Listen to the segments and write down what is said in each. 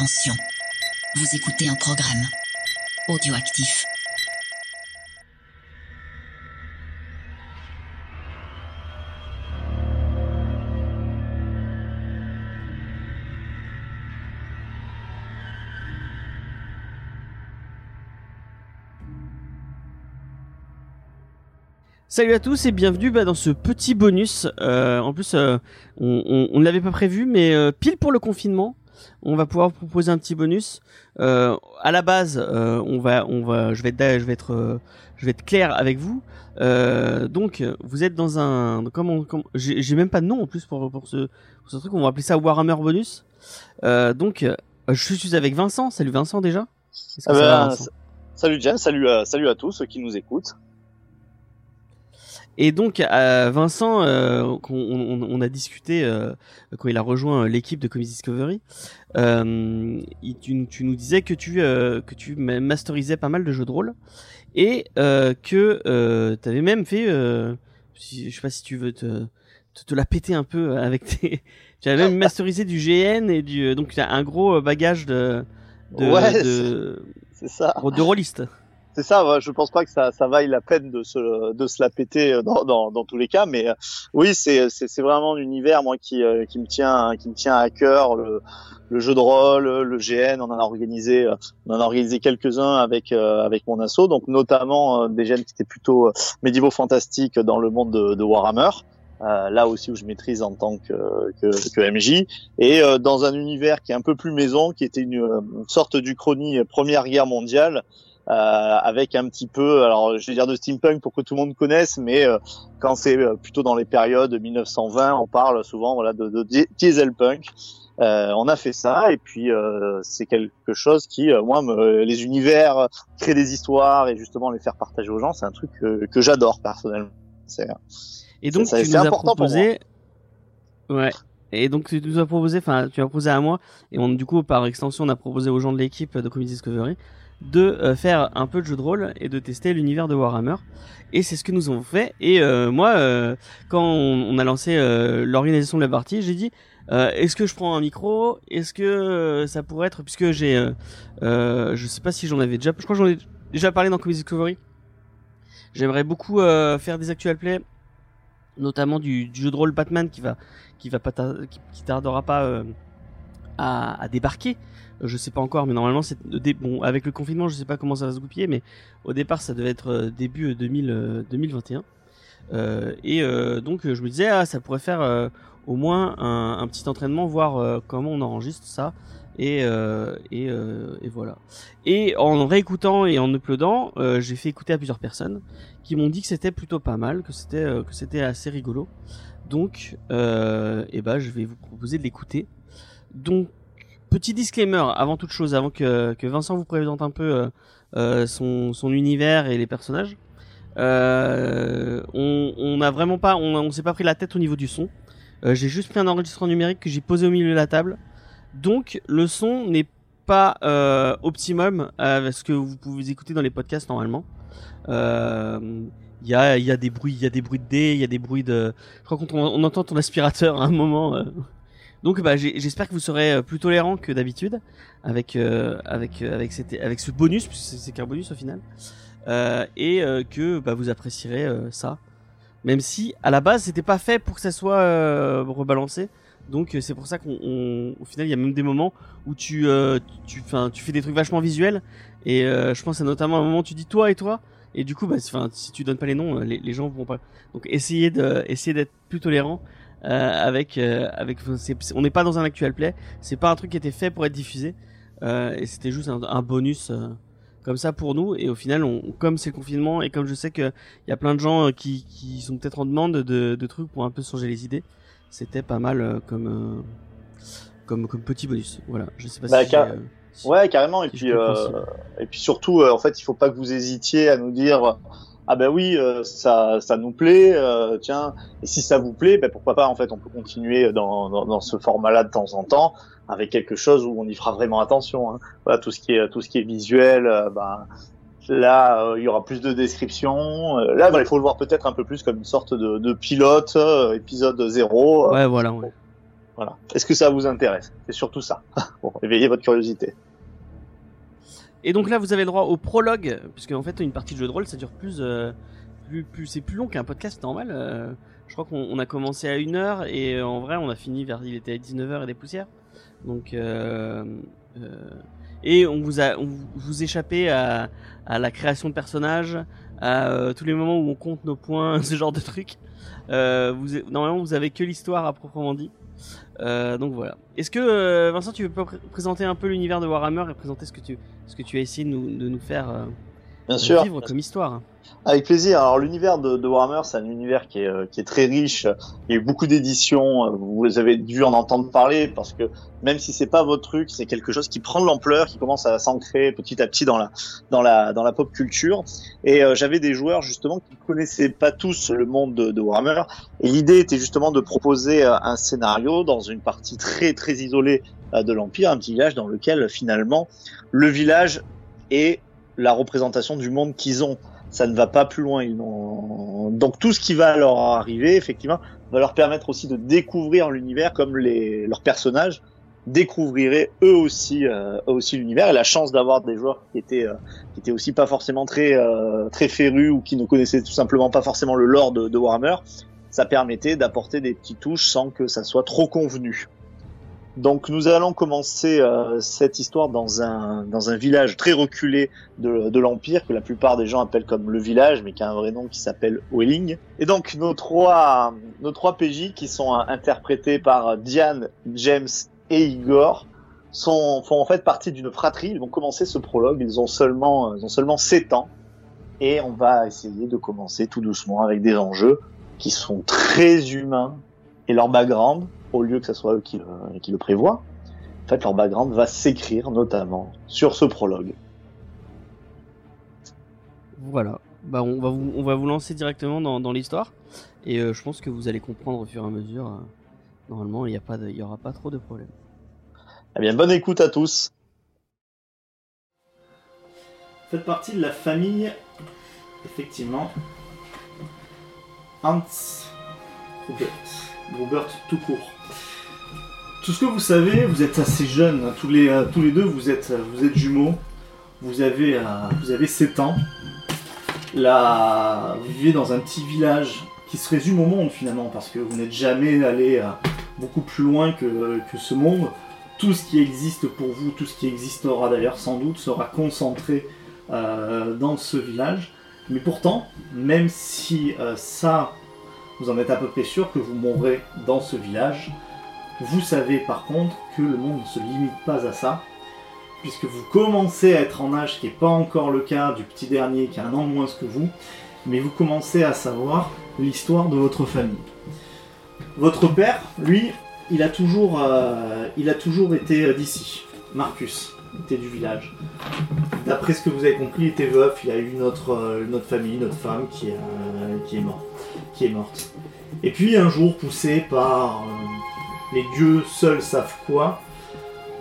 attention. Vous écoutez un programme audioactif. Salut à tous et bienvenue dans ce petit bonus. En plus, on ne l'avait pas prévu, mais pile pour le confinement, on va pouvoir vous proposer un petit bonus. À la base, je vais être clair avec vous. Donc, vous êtes dans un, comment j'ai même pas de nom en plus pour ce truc. On va appeler ça Warhammer bonus. Donc, je suis avec Vincent. Salut Vincent déjà. Vincent, salut James, salut à tous ceux qui nous écoutent. Et donc Vincent, on a discuté quand il a rejoint l'équipe de Comics Discovery, tu nous disais que tu masterisais pas mal de jeux de rôle et que tu avais même fait, je sais pas si tu veux te la péter un peu avec tes, tu avais même masterisé du GN et du, donc tu as un gros bagage de rôliste. C'est ça, je pense pas que ça vaille la peine de se la péter dans tous les cas, mais oui, c'est vraiment l'univers, moi, qui me tient à cœur, le jeu de rôle, le GN. On en a organisé quelques-uns avec mon asso, donc notamment des GN qui étaient plutôt médiévaux fantastiques dans le monde de Warhammer. Là aussi où je maîtrise en tant que MJ, et dans un univers qui est un peu plus maison, qui était une sorte d'Uchronie Première Guerre mondiale, avec un petit peu, alors je vais dire de steampunk pour que tout le monde connaisse, mais quand c'est plutôt dans les périodes 1920, on parle souvent de dieselpunk. On a fait ça, et puis c'est quelque chose qui, moi, les univers, créer des histoires et justement les faire partager aux gens, c'est un truc que j'adore personnellement. Et donc c'est important pour moi. Ouais. Et donc tu nous as proposé, enfin tu as proposé à moi, et on, du coup par extension on a proposé aux gens de l'équipe de Comics Discovery de faire un peu de jeu de rôle et de tester l'univers de Warhammer, et c'est ce que nous avons fait. Et moi, quand on a lancé l'organisation de la partie, j'ai dit est-ce que je prends un micro, est-ce que ça pourrait être, puisque j'ai je sais pas si j'en avais déjà, je crois que j'en ai déjà parlé dans Comics Discovery, j'aimerais beaucoup faire des actual plays, notamment du jeu de rôle Batman qui tardera pas à débarquer. Je sais pas encore, mais normalement c'est bon, avec le confinement, je sais pas comment ça va se goupiller, mais au départ ça devait être début 2021. Et donc je me disais ça pourrait faire au moins un petit entraînement, voir comment on enregistre ça, et voilà. Et en réécoutant et en uploadant, j'ai fait écouter à plusieurs personnes qui m'ont dit que c'était plutôt pas mal, que c'était assez rigolo. Donc je vais vous proposer de l'écouter. Donc petit disclaimer avant toute chose, avant que Vincent vous présente un peu son univers et les personnages. On s'est pas pris la tête au niveau du son. J'ai juste pris un enregistreur numérique que j'ai posé au milieu de la table. Donc le son n'est pas optimum à ce que vous pouvez écouter dans les podcasts normalement. Il y a des bruits, il y a des bruits de dés, il y a des bruits de. Je crois qu'on entend ton aspirateur à un moment. Donc j'espère que vous serez plus tolérant que d'habitude avec ce bonus, puisque c'est qu'un bonus au final, et que vous apprécierez ça, même si à la base c'était pas fait pour que ça soit rebalancé. Donc c'est pour ça qu'on au final il y a même des moments où tu fais des trucs vachement visuels, et je pense à notamment un moment où tu dis toi et toi, et du coup si tu donnes pas les noms, les gens vont pas. Donc essayez d'être plus tolérant. On n'est pas dans un actual play, c'est pas un truc qui était fait pour être diffusé, et c'était juste un bonus comme ça pour nous. Et au final, comme c'est le confinement, et comme je sais que il y a plein de gens qui sont peut-être en demande de trucs pour un peu changer les idées, c'était pas mal comme petit bonus. Voilà, je sais pas si ouais, carrément. Et puis surtout, en fait, il faut pas que vous hésitiez à nous dire. Ah ben oui, ça nous plaît, tiens. Et si ça vous plaît, pourquoi pas, en fait, on peut continuer dans ce format-là de temps en temps, avec quelque chose où on y fera vraiment attention, hein. Voilà, tout ce qui est visuel, là, il y aura plus de descriptions. Là, il faut le voir peut-être un peu plus comme une sorte de pilote, épisode 0. Ouais, voilà. Ouais. Voilà. Est-ce que ça vous intéresse? C'est surtout ça. Bon, éveillez votre curiosité. Et donc là, vous avez le droit au prologue, puisque en fait, une partie de jeu de rôle, ça dure plus c'est plus long qu'un podcast normal. Je crois qu'on a commencé à 1h et en vrai, on a fini vers il était à 19h et des poussières. Donc et on vous échappez à la création de personnages, à tous les moments où on compte nos points, ce genre de trucs. Normalement, vous avez que l'histoire à proprement dit. Donc voilà. Est-ce que Vincent, tu veux présenter un peu l'univers de Warhammer et présenter ce que tu as essayé de nous faire vivre comme histoire? Avec plaisir. Alors l'univers de Warhammer, c'est un univers qui est très riche. Il y a eu beaucoup d'éditions. Vous avez dû en entendre parler parce que même si c'est pas votre truc, c'est quelque chose qui prend de l'ampleur, qui commence à s'ancrer petit à petit dans la pop culture. Et j'avais des joueurs justement qui ne connaissaient pas tous le monde de Warhammer. Et l'idée était justement de proposer un scénario dans une partie très très isolée de l'Empire, un petit village dans lequel finalement le village est la représentation du monde qu'ils ont. Ça ne va pas plus loin. Donc tout ce qui va leur arriver, effectivement, va leur permettre aussi de découvrir l'univers comme leurs personnages découvriraient eux aussi l'univers. Et la chance d'avoir des joueurs qui étaient aussi pas forcément très férus ou qui ne connaissaient tout simplement pas forcément le lore de Warhammer, ça permettait d'apporter des petites touches sans que ça soit trop convenu. Donc nous allons commencer cette histoire dans un village très reculé de l'Empire que la plupart des gens appellent comme le village, mais qui a un vrai nom qui s'appelle Oeling. Et donc nos trois PJ qui sont interprétés par Diane, James et Igor font en fait partie d'une fratrie. Ils vont commencer ce prologue. Ils ont seulement 7 ans et on va essayer de commencer tout doucement avec des enjeux qui sont très humains et leur background. Au lieu que ce soit eux qui le prévoient, en fait, leur background va s'écrire, notamment, sur ce prologue. Voilà. Bah, on va vous lancer directement dans l'histoire. Et je pense que vous allez comprendre au fur et à mesure. Normalement, il n'y aura pas trop de problèmes. Eh bien, bonne écoute à tous. Faites partie de la famille, effectivement. Hans. Robert tout court. Tout ce que vous savez, vous êtes assez jeunes, hein, tous les deux, vous êtes jumeaux, vous avez 7 ans. Là, vous vivez dans un petit village qui se résume au monde finalement, parce que vous n'êtes jamais allé beaucoup plus loin que ce monde. Tout ce qui existe pour vous, tout ce qui existera d'ailleurs sans doute, sera concentré dans ce village. Mais pourtant, même si vous en êtes à peu près sûr que vous mourrez dans ce village. Vous savez par contre que le monde ne se limite pas à ça, puisque vous commencez à être en âge, qui n'est pas encore le cas du petit dernier qui a un an de moins que vous, mais vous commencez à savoir l'histoire de votre famille. Votre père, lui, il a toujours été d'ici. Marcus était du village. D'après ce que vous avez compris, il était veuf, il a eu notre famille, notre femme qui est morte. Et puis un jour, poussé par les dieux seuls savent quoi,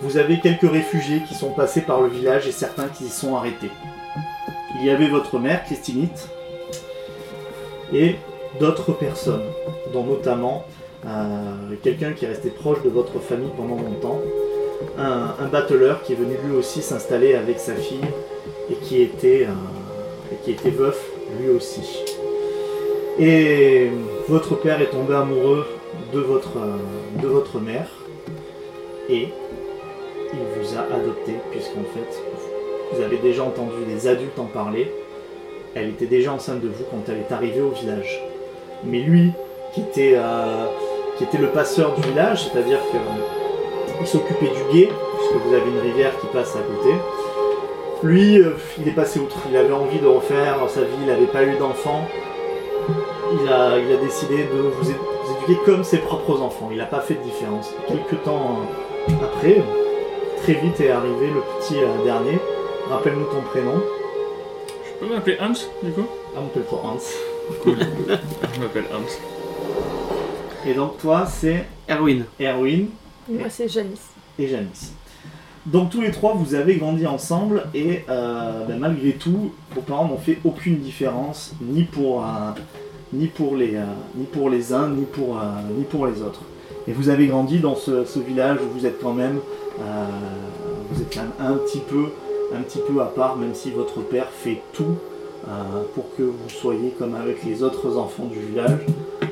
vous avez quelques réfugiés qui sont passés par le village et certains qui y sont arrêtés. Il y avait votre mère, Christine It, et d'autres personnes, dont notamment quelqu'un qui est resté proche de votre famille pendant longtemps, un battleur qui est venu lui aussi s'installer avec sa fille et qui était veuf lui aussi. Et votre père est tombé amoureux de votre mère et il vous a adopté, puisqu'en fait vous avez déjà entendu des adultes en parler. Elle était déjà enceinte de vous quand elle est arrivée au village. Mais lui, qui était le passeur du village, c'est-à-dire qu'il s'occupait du gué, puisque vous avez une rivière qui passe à côté. Lui, il est passé outre. Il avait envie de refaire sa vie, il n'avait pas eu d'enfant. Il a décidé de vous éduquer comme ses propres enfants. Il n'a pas fait de différence. Quelques temps après, très vite est arrivé le petit dernier. Rappelle-nous ton prénom. Je peux m'appeler Hans, du coup ? Ah, m'appelle-toi Hans. Cool. Je m'appelle Hans. Et donc toi, c'est... Erwin. Et moi, c'est Janice. Et Janice. Donc tous les trois, vous avez grandi ensemble et malgré tout, vos parents n'ont fait aucune différence, ni pour les uns, ni pour les autres. Et vous avez grandi dans ce village où vous êtes quand même un petit peu à part, même si votre père fait tout pour que vous soyez comme avec les autres enfants du village,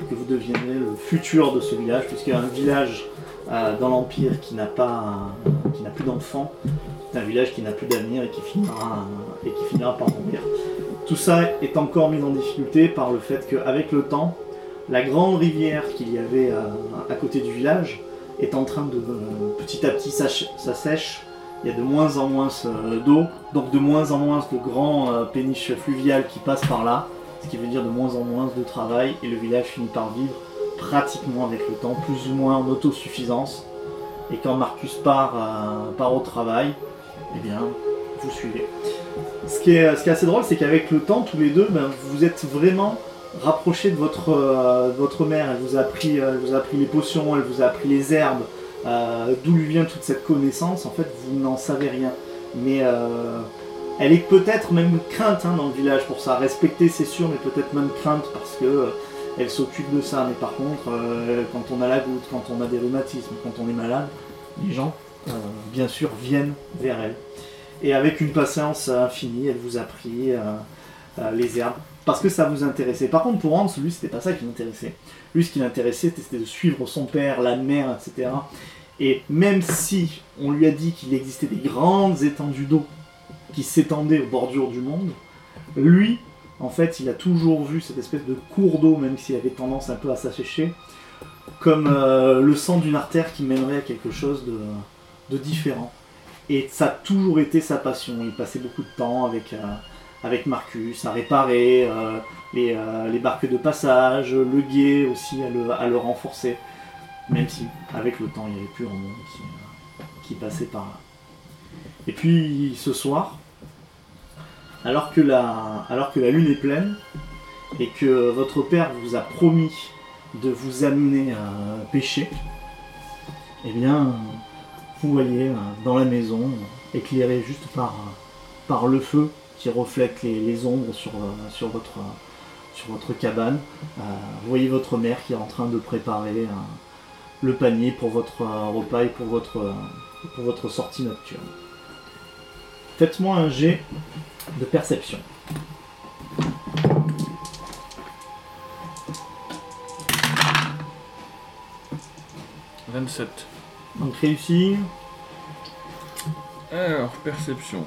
que vous deviendrez le futur de ce village, puisqu'il y a un village dans l'Empire qui n'a plus d'enfants, c'est un village qui n'a plus d'avenir et qui finira par mourir. Tout ça est encore mis en difficulté par le fait qu'avec le temps, la grande rivière qu'il y avait à côté du village est en train de petit à petit s'assèche. Il y a de moins en moins d'eau, donc de moins en moins de grands péniches fluviales qui passent par là, ce qui veut dire de moins en moins de travail, et le village finit par vivre pratiquement avec le temps, plus ou moins en autosuffisance. Et quand Marcus part au travail, eh bien, vous suivez. Ce qui est assez drôle, c'est qu'avec le temps, tous les deux, vous êtes vraiment rapprochés de votre mère. Elle vous a appris les potions, elle vous a appris les herbes. D'où lui vient toute cette connaissance, en fait vous n'en savez rien, mais elle est peut-être même crainte dans le village pour ça, respectée c'est sûr, mais peut-être même crainte parce que elle s'occupe de ça, mais par contre quand on a la goutte, quand on a des rhumatismes, quand on est malade, les gens bien sûr viennent vers elle, et avec une patience infinie elle vous a appris les herbes, parce que ça vous intéressait. Par contre, pour Hans, lui, c'était pas ça qui l'intéressait. Lui, ce qui l'intéressait, c'était de suivre son père, la mère, etc. Et même si on lui a dit qu'il existait des grandes étendues d'eau qui s'étendaient aux bordures du monde, lui, en fait, il a toujours vu cette espèce de cours d'eau, même s'il avait tendance un peu à s'assécher, comme le sang d'une artère qui mènerait à quelque chose de différent. Et ça a toujours été sa passion. Il passait beaucoup de temps avec Marcus, à réparer les barques de passage, le guet aussi, à le renforcer, même si avec le temps il n'y avait plus grand monde qui passait par là. Et puis ce soir, alors que la lune est pleine et que votre père vous a promis de vous amener à pêcher, eh bien vous voyez dans la maison, éclairée juste par le feu, qui reflète les ombres sur votre cabane. Vous voyez votre mère qui est en train de préparer le panier pour votre repas et pour votre sortie nocturne. Faites-moi un jet de perception. « 27. » Donc réussi. Alors, perception.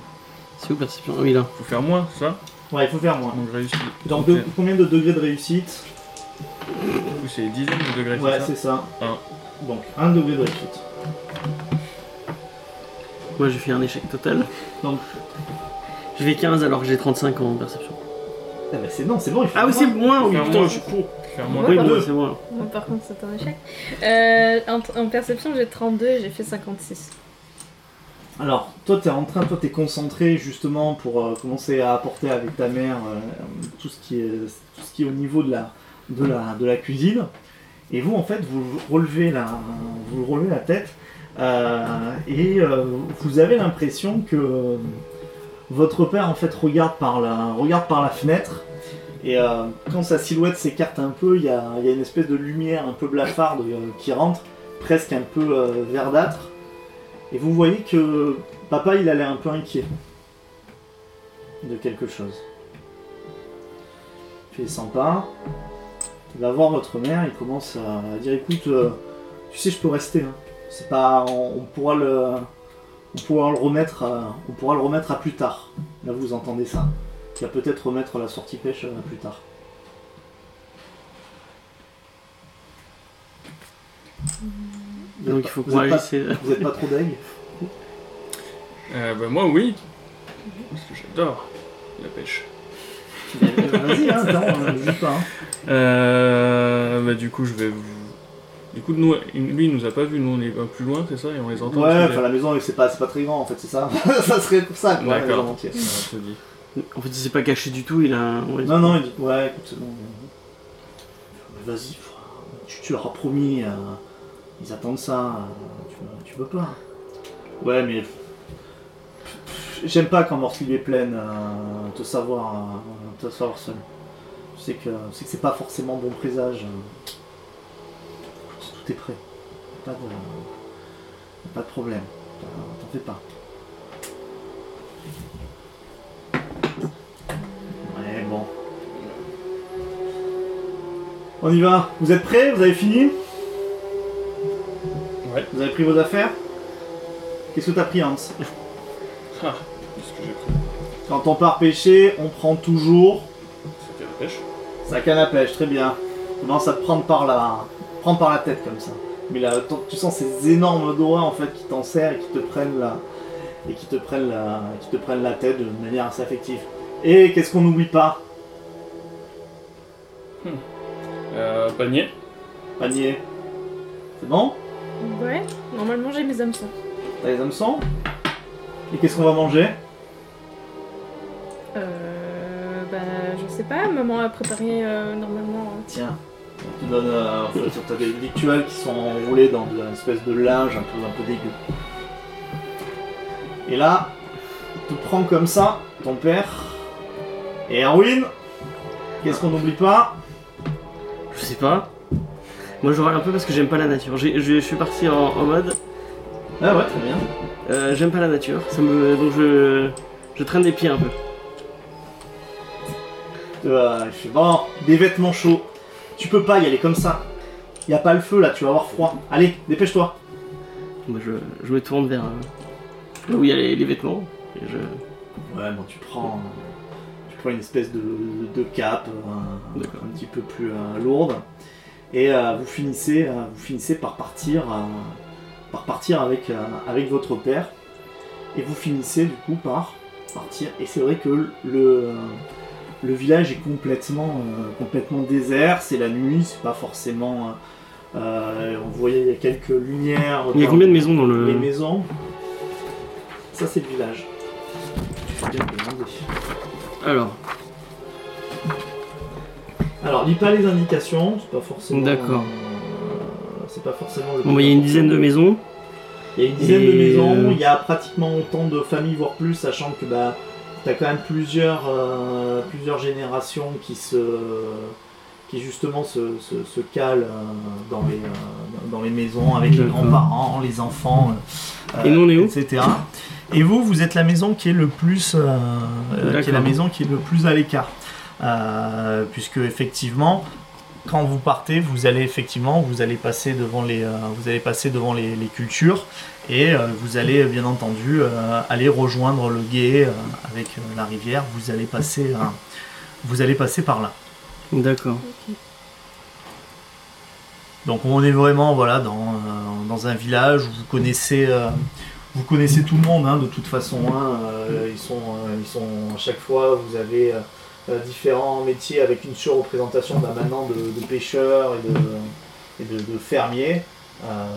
C'est où perception ? Oui, là. Faut faire moins, ça ? Ouais, il faut faire moins. Donc réussis. Donc combien de degrés de réussite ? Du coup, c'est une dizaine de degrés. Ouais, c'est ça. 1. Donc 1 degré de réussite. Moi, j'ai fait un échec total. Donc, je vais 15 alors que j'ai 35 en perception. Ah bah c'est non, c'est bon, il faut. Ah oui, c'est moins. Oui, putain, je suis con. Oui, bon, c'est moi. Bon, par contre, c'est un échec. En perception, j'ai 32 et j'ai fait 56. Alors, toi t'es concentré justement pour commencer à apporter avec ta mère tout ce qui est au niveau de la cuisine. Et vous, en fait, vous relevez la tête et vous avez l'impression que votre père en fait regarde par la fenêtre. Et quand sa silhouette s'écarte un peu, il y a une espèce de lumière un peu blafarde qui rentre, presque un peu verdâtre. Et vous voyez que papa, il a l'air un peu inquiet de quelque chose. Il s'empare, il va voir votre mère, il commence à dire, écoute, tu sais, je peux rester. Hein. C'est pas, on pourra le remettre à plus tard. Là, vous entendez ça. Il va peut-être remettre la sortie pêche à plus tard. Donc il faut qu'on agisse. Vous n'êtes pas trop deg? Moi oui. Parce que j'adore la pêche. Vas-y, attends, n'hésite pas. Du coup je vais vous... Du coup nous, lui il nous a pas vu, nous on est plus loin, c'est ça, et on les entend. Ouais, enfin la maison c'est pas très grand en fait, c'est ça. Ça serait pour ça quoi. D'accord. La entière. Ah, en fait il s'est pas caché du tout, il a... Ouais, non, non, il dit... Ouais, écoute, vas-y, tu leur as promis... Ils attendent ça, tu peux pas. Ouais, mais j'aime pas quand Morrslieb est pleine, te savoir seul. Je sais que c'est pas forcément bon présage. Tout est prêt. pas de problème, t'en fais pas. Ouais, bon. On y va. Vous êtes prêts? Vous avez fini? Ouais. Vous avez pris vos affaires? Qu'est-ce que t'as pris, Hans? Ah, qu'est-ce que j'ai pris? Quand on part pêcher, on prend toujours... Sac à la pêche. Sac à la pêche, très bien. Commence à te prendre par la tête comme ça. Mais là, tu sens ces énormes doigts en fait qui t'en serrent et qui te prennent la tête de manière assez affective. Et qu'est-ce qu'on n'oublie pas? Panier. Panier. C'est bon? Ouais. Normalement j'ai mes hameçons. T'as les hameçons? Et qu'est-ce qu'on va manger? Je sais pas. Maman a préparé normalement. Tiens. On te donne en fait, sur des victuailles qui sont enroulées dans une espèce de linge un peu dégueu. Et là, tu prends comme ça ton père. Et Erwin, qu'est-ce qu'on n'oublie pas? Je sais pas. Moi je râle un peu parce que j'aime pas la nature. Je suis parti en mode. Ah ouais, très bien. J'aime pas la nature. Donc je traîne des pieds un peu. Je suis bon. Des vêtements chauds. Tu peux pas y aller comme ça. Y a pas le feu là, tu vas avoir froid. Allez, dépêche-toi. Je me tourne vers là où il y a les vêtements. Et ouais, bon, tu prends une espèce de cape un petit peu plus lourde. Et vous finissez par partir avec votre père. Et vous finissez du coup par partir. Et c'est vrai que le village est complètement désert, c'est la nuit, c'est pas forcément... on voyait, il y a quelques lumières... Il y a combien de maisons dans le... Les maisons... Ça, c'est le village. Je vais bien te demander. Alors, lis pas les indications, c'est pas forcément... D'accord. C'est pas forcément... Bon, il y a une dizaine de maisons. Il y a une dizaine de maisons, il y a pratiquement autant de familles, voire plus, sachant que... T'as quand même plusieurs générations qui justement se calent dans les maisons avec les grands-parents, les enfants, et nous, on est où, etc. Et vous êtes la maison qui est la maison qui est le plus à l'écart, puisque effectivement, quand vous partez, vous allez passer devant les cultures. Et vous allez bien entendu aller rejoindre le gué avec la rivière. Vous allez passer par là. D'accord. Okay. Donc on est vraiment voilà dans un village où vous connaissez tout le monde de toute façon. Ils sont à chaque fois vous avez différents métiers avec une surreprésentation maintenant de pêcheurs et de fermiers.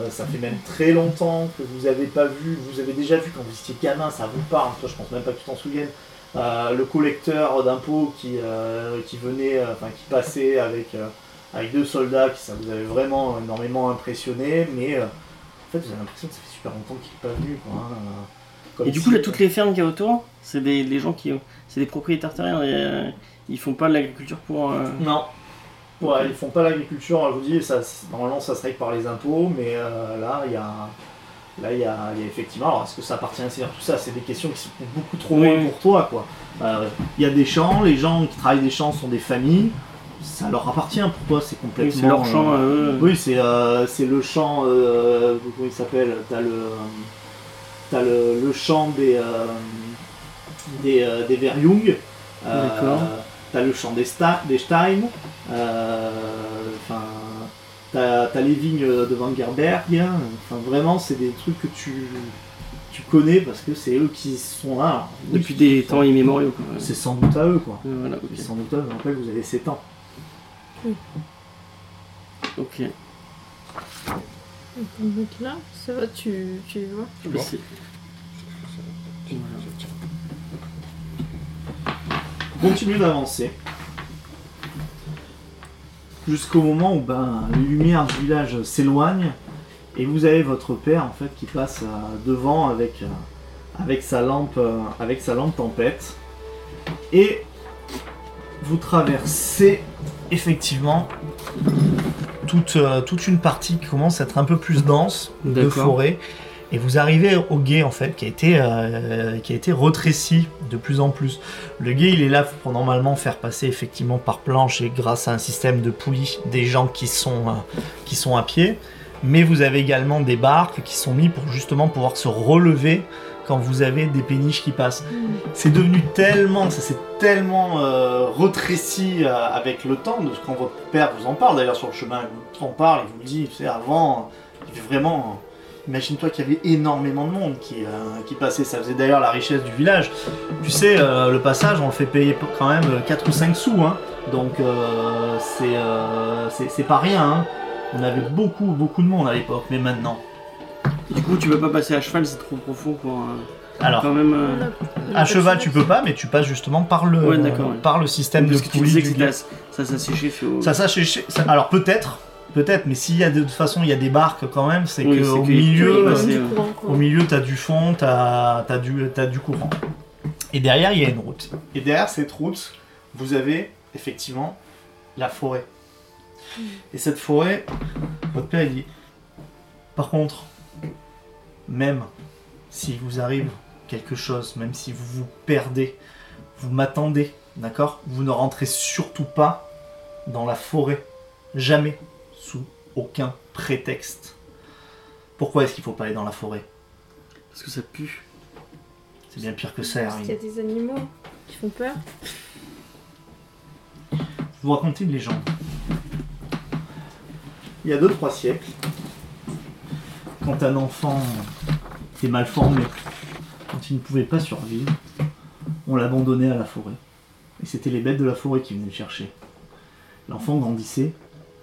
Ça fait même très longtemps que vous avez pas vu, vous avez déjà vu quand vous étiez gamin, ça vous parle, toi je pense même pas que tu t'en souviennes, le collecteur d'impôts qui passait avec deux soldats, ça vous avait vraiment énormément impressionné, mais en fait vous avez l'impression que ça fait super longtemps qu'il n'est pas venu. Et du coup là, toutes les fermes qu'il y a autour, c'est des gens c'est des propriétaires terriens, ils font pas de l'agriculture pour... Non. Ouais, ils font pas l'agriculture, je vous dis, ça, normalement ça se règle par les impôts, mais là il y a effectivement, alors est-ce que ça appartient à ces... Tout ça, c'est des questions qui sont beaucoup trop loin pour toi, quoi. Il y a des champs, les gens qui travaillent des champs sont des familles, ça leur appartient, pour toi c'est complètement... Oui, c'est leur champ, Oui, c'est le champ, comment il s'appelle, t'as le champ des Verjung. D'accord. T'as le champ des Stein, t'as les vignes de Vangerberg, vraiment c'est des trucs que tu connais parce que c'est eux qui sont là. Alors, depuis des temps immémoriaux. C'est sans doute à eux quoi. Voilà, okay. Sans doute à eux, après vous avez 7 ans. Oui. Ok. Donc là, ça va, tu les vois. Je sais. Continue d'avancer jusqu'au moment où les lumières du village s'éloignent et vous avez votre père en fait qui passe devant avec sa lampe tempête et vous traversez effectivement toute une partie qui commence à être un peu plus dense de forêt. Et vous arrivez au gué en fait, qui a été rétréci de plus en plus. Le gué, il est là pour normalement faire passer effectivement par planche et grâce à un système de poulies des gens qui sont à pied. Mais vous avez également des barques qui sont mises pour justement pouvoir se relever quand vous avez des péniches qui passent. C'est devenu tellement, ça s'est tellement rétréci avec le temps, de quand votre père vous en parle d'ailleurs sur le chemin, il vous en parle, il vous le dit, c'est avant, vraiment. Imagine-toi qu'il y avait énormément de monde qui passait, ça faisait d'ailleurs la richesse du village. Tu sais, le passage, on le fait payer quand même 4 ou 5 sous, hein. Donc c'est pas rien, hein. On avait beaucoup, beaucoup de monde à l'époque, mais maintenant. Du coup, tu peux pas passer à cheval, c'est trop profond pour... Alors, quand même, à cheval tu peux pas, mais tu passes justement par le, ouais, ouais. Par le système de poulie. Parce que tu disais que ça s'asséchait. Ça s'asséchait, alors peut-être... Peut-être, mais s'il y a de toute façon, il y a des barques quand même, c'est oui, qu'au milieu, au milieu, t'as du fond, t'as du courant. Et derrière, il y a une route. Et derrière cette route, vous avez effectivement la forêt. Et cette forêt, votre père il dit, par contre, même s'il vous arrive quelque chose, même si vous vous perdez, vous m'attendez, d'accord ? Vous ne rentrez surtout pas dans la forêt, jamais. Sous aucun prétexte. Pourquoi est-ce qu'il faut pas aller dans la forêt ? Parce que ça pue. C'est bien pire que ça, Harry. Parce qu'il y a des animaux qui font peur. Je vais vous raconter une légende. Il y a 2-3 siècles, quand un enfant était mal formé, quand il ne pouvait pas survivre, on l'abandonnait à la forêt. Et c'était les bêtes de la forêt qui venaient le chercher. L'enfant grandissait,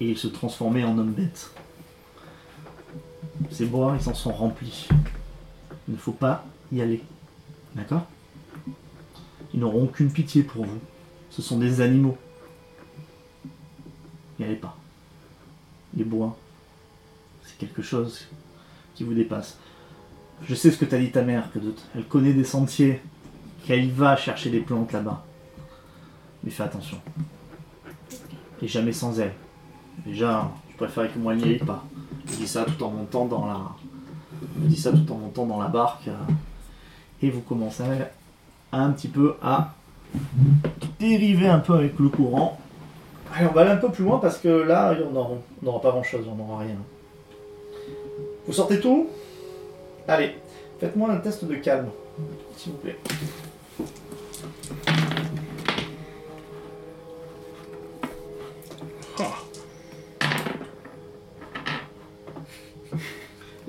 et ils se transformaient en hommes bêtes. Ces boires, ils s'en sont remplis. Il ne faut pas y aller. D'accord ? Ils n'auront aucune pitié pour vous. Ce sont des animaux. N'y allez pas. Les bois, c'est quelque chose qui vous dépasse. Je sais ce que t'a dit ta mère, elle connaît des sentiers, qu'elle va chercher des plantes là-bas. Mais fais attention. Et jamais sans elle. Déjà, je préfère que moi n'y aille pas. Je dis ça tout en montant dans la barque. Et vous commencez un petit peu à dériver un peu avec le courant. Allez, on va aller un peu plus loin parce que là, on n'aura pas grand-chose, on n'aura rien. Vous sortez tout ? Allez, faites-moi un test de calme, s'il vous plaît. Oh.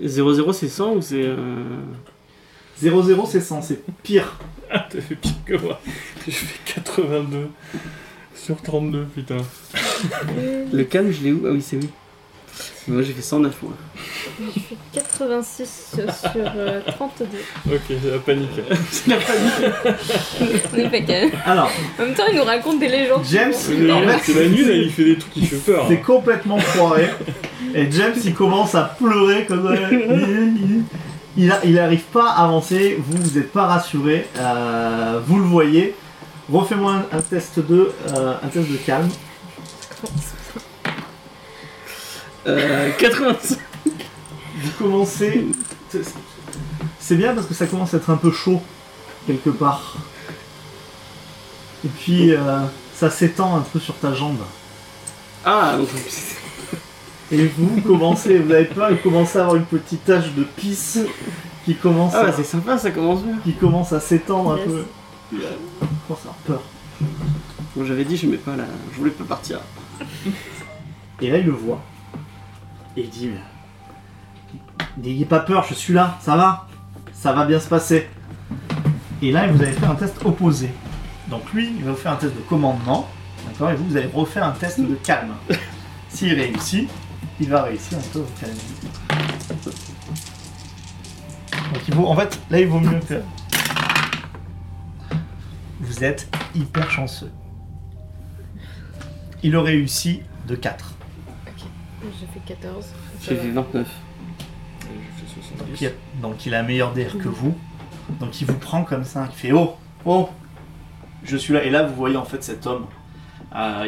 0-0 c'est 100 ou c'est... 0-0 c'est 100, c'est pire. Ah, t'as fait pire que moi. J'ai fait 82 sur 32, putain. Le calme, je l'ai où ? Ah oui, c'est oui. Moi, j'ai fait 109, moi. J'ai fait 86 sur 32. Ok, c'est la panique. C'est la panique. On est pas calme. Alors... En même temps, il nous raconte des légendes. James, en fait, c'est la nuit, là, il fait des trucs qui fait peur. C'est complètement foiré. Et James, il commence à pleurer comme ça. Il n'arrive pas à avancer. Vous n'êtes pas rassuré. Vous le voyez. Refais-moi un test de calme. 85. Vous commencez. C'est bien parce que ça commence à être un peu chaud quelque part. Et puis ça s'étend un peu sur ta jambe. Ah. Donc... Et vous commencez à avoir une petite tache de pisse qui commence à... Ah ouais, c'est sympa, ça commence bien. Qui commence à s'étendre un peu. Je commence à avoir peur. Bon, j'avais dit, je voulais pas partir. Et là, il le voit. Et il dit, mais... N'ayez pas peur, je suis là, ça va bien se passer. Et là, vous allez faire un test opposé. Donc lui, il va vous faire un test de commandement, d'accord, et vous allez refaire un test de calme. S'il réussit, il va réussir un peu au calme. Donc il vaut mieux que... Vous êtes hyper chanceux. Il a réussi de 4. Ok, j'ai fait 14. J'ai fait 29. J'ai fait 70. Donc il a meilleur DR que vous. Donc il vous prend comme ça, il fait oh, je suis là. Et là vous voyez en fait cet homme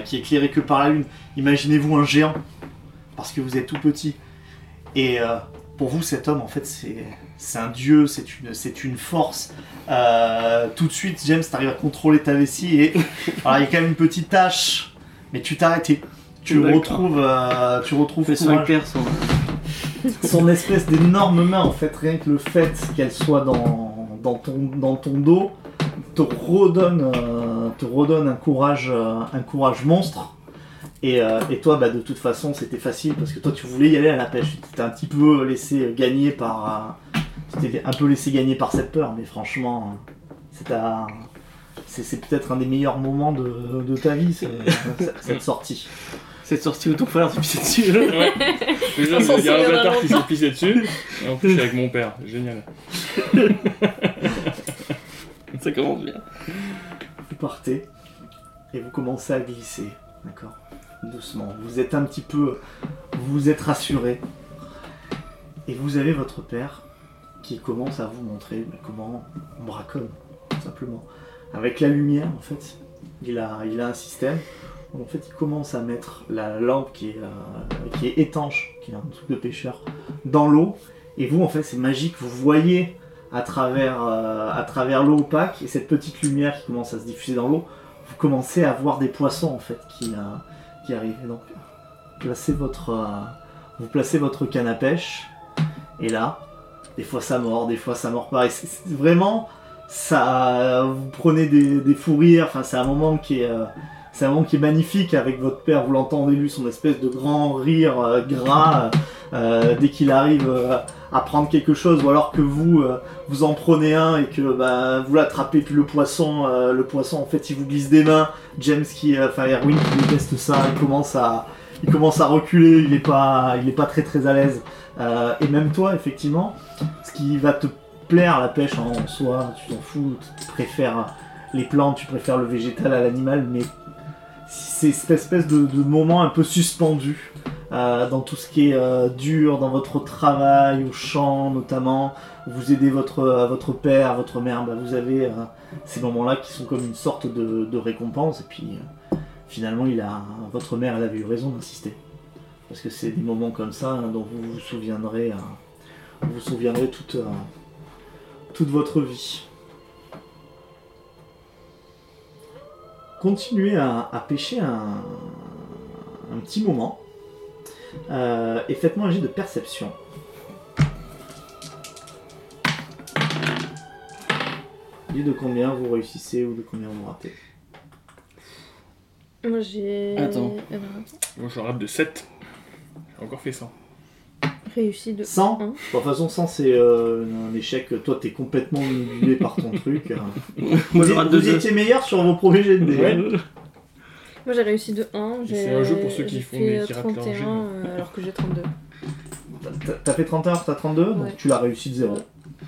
qui est éclairé que par la lune. Imaginez-vous un géant parce que vous êtes tout petit. Et pour vous, cet homme, en fait, c'est un dieu, c'est une force. Tout de suite, James, t'arrives à contrôler ta vessie et alors, il y a quand même une petite tache, mais tu t'arrêtes et tu retrouves son espèce d'énorme main, en fait, rien que le fait qu'elle soit dans ton dos te redonne un courage monstre. Et toi, bah, de toute façon, c'était facile parce que toi, tu voulais y aller à la pêche. Tu t'es un petit peu laissé gagner par cette peur, mais franchement, c'est peut-être un des meilleurs moments de ta vie, cette sortie. Cette sortie où ton frère se pissait dessus. Ouais. Déjà, il y a un bâtard qui se pissait dessus. Et en plus, je suis avec mon père. Génial. Ça commence bien. Vous partez et vous commencez à glisser. D'accord. Doucement. Vous êtes un petit peu... Vous êtes rassuré. Et vous avez votre père qui commence à vous montrer comment on braconne, tout simplement. Avec la lumière, en fait, il a un système. En fait, il commence à mettre la lampe qui est étanche, qui est un truc de pêcheur, dans l'eau. Et vous, en fait, c'est magique. Vous voyez à travers l'eau opaque et cette petite lumière qui commence à se diffuser dans l'eau. Vous commencez à voir des poissons, en fait, qui arrivent. Et donc, vous placez votre canne à pêche. Et là, des fois ça mord pas. C'est vraiment, ça, vous prenez des fous rires. Enfin, c'est un moment qui est... C'est un moment qui est magnifique avec votre père, vous l'entendez, lui, son espèce de grand rire gras dès qu'il arrive à prendre quelque chose, ou alors que vous en prenez un et que bah, vous l'attrapez, puis le poisson en fait il vous glisse des mains. James Erwin qui déteste ça, il commence à reculer, il est pas très très à l'aise. Et même toi effectivement, ce qui va te plaire la pêche en soi, tu t'en fous, tu préfères les plantes, tu préfères le végétal à l'animal, mais c'est cette espèce de moment un peu suspendu dans tout ce qui est dur, dans votre travail, au champ notamment, vous aidez votre père, votre mère, bah vous avez ces moments-là qui sont comme une sorte de récompense. Et puis finalement, votre mère elle avait eu raison d'insister. Parce que c'est des moments comme ça dont vous vous souviendrez toute votre vie. Continuez à pêcher un petit moment et faites-moi un jet de perception. Dis de combien vous réussissez ou de combien vous ratez. Moi j'ai... Attends. Moi j'en rate de 7. J'ai encore fait 100. Réussi de 100 1. De toute façon, 100 c'est un échec. Toi t'es complètement nulé par ton truc. Vous étiez meilleur sur vos premiers jets de dés. Ouais. Moi j'ai réussi de 1. C'est un jeu pour ceux qui font des ratent leur jeu. Alors que j'ai 32. T'as fait 31, t'as 32, donc ouais. Tu l'as réussi de 0.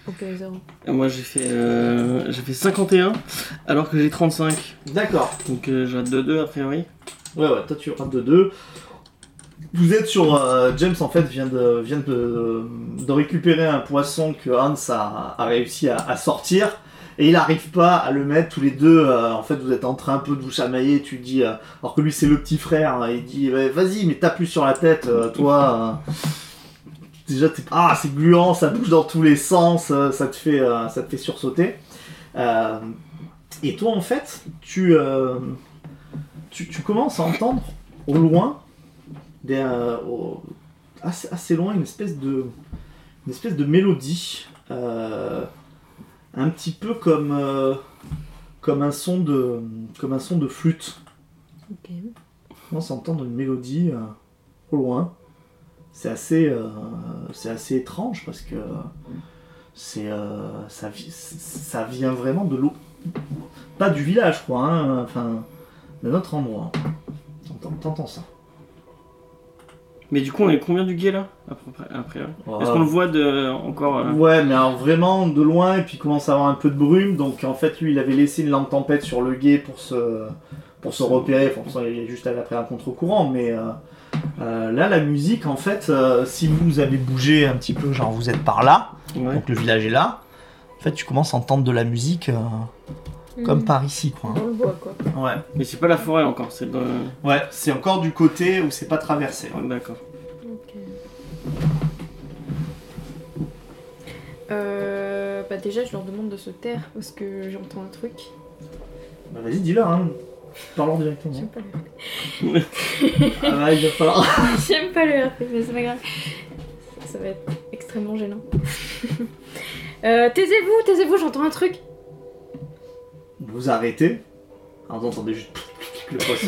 Ok, 0. Et moi j'ai fait 51 alors que j'ai 35. D'accord. Donc je rate de 2 a priori. Ouais, toi tu rates de 2. Vous êtes sur... James, en fait, vient de récupérer un poisson que Hans a réussi à sortir. Et il n'arrive pas à le mettre tous les deux. En fait, vous êtes en train un peu de vous chamailler. Tu dis... alors que lui, c'est le petit frère. Hein, il dit, bah, vas-y, mais t'appuies sur la tête, toi. Déjà, c'est gluant, ça bouge dans tous les sens. Ça te fait sursauter. Et toi, en fait, tu commences à entendre au loin... assez loin une espèce de mélodie un petit peu comme un son de flûte. Ok. On s'entend une mélodie au loin. C'est assez étrange parce que ça vient vraiment de l'eau, pas du village, je crois, hein, enfin d'un autre endroit. T'entends ça. Mais du coup, on est combien du guet là après ouais. Est-ce qu'on le voit encore Ouais, mais alors vraiment de loin, et puis il commence à avoir un peu de brume. Donc en fait, lui, il avait laissé une lampe tempête sur le guet pour se repérer. Enfin, pour ça, il est juste allé après un contre-courant. Mais là, la musique, en fait, si vous avez bougé un petit peu, genre vous êtes par là, ouais. Donc le village est là, en fait, tu commences à entendre de la musique. Comme par ici, quoi. On le voit, quoi. Ouais. Mais c'est pas la forêt encore, c'est... Ouais, c'est encore du côté où c'est pas traversé. Ouais, d'accord. Bah déjà je leur demande de se taire parce que j'entends un truc. Bah vas-y dis-leur hein, parle-leur directement. J'aime pas le RP. Ah bah il va falloir. J'aime pas le RP mais c'est pas grave. Ça va être extrêmement gênant. Taisez-vous, j'entends un truc. Vous arrêtez. Ah, vous entendez juste le poisson.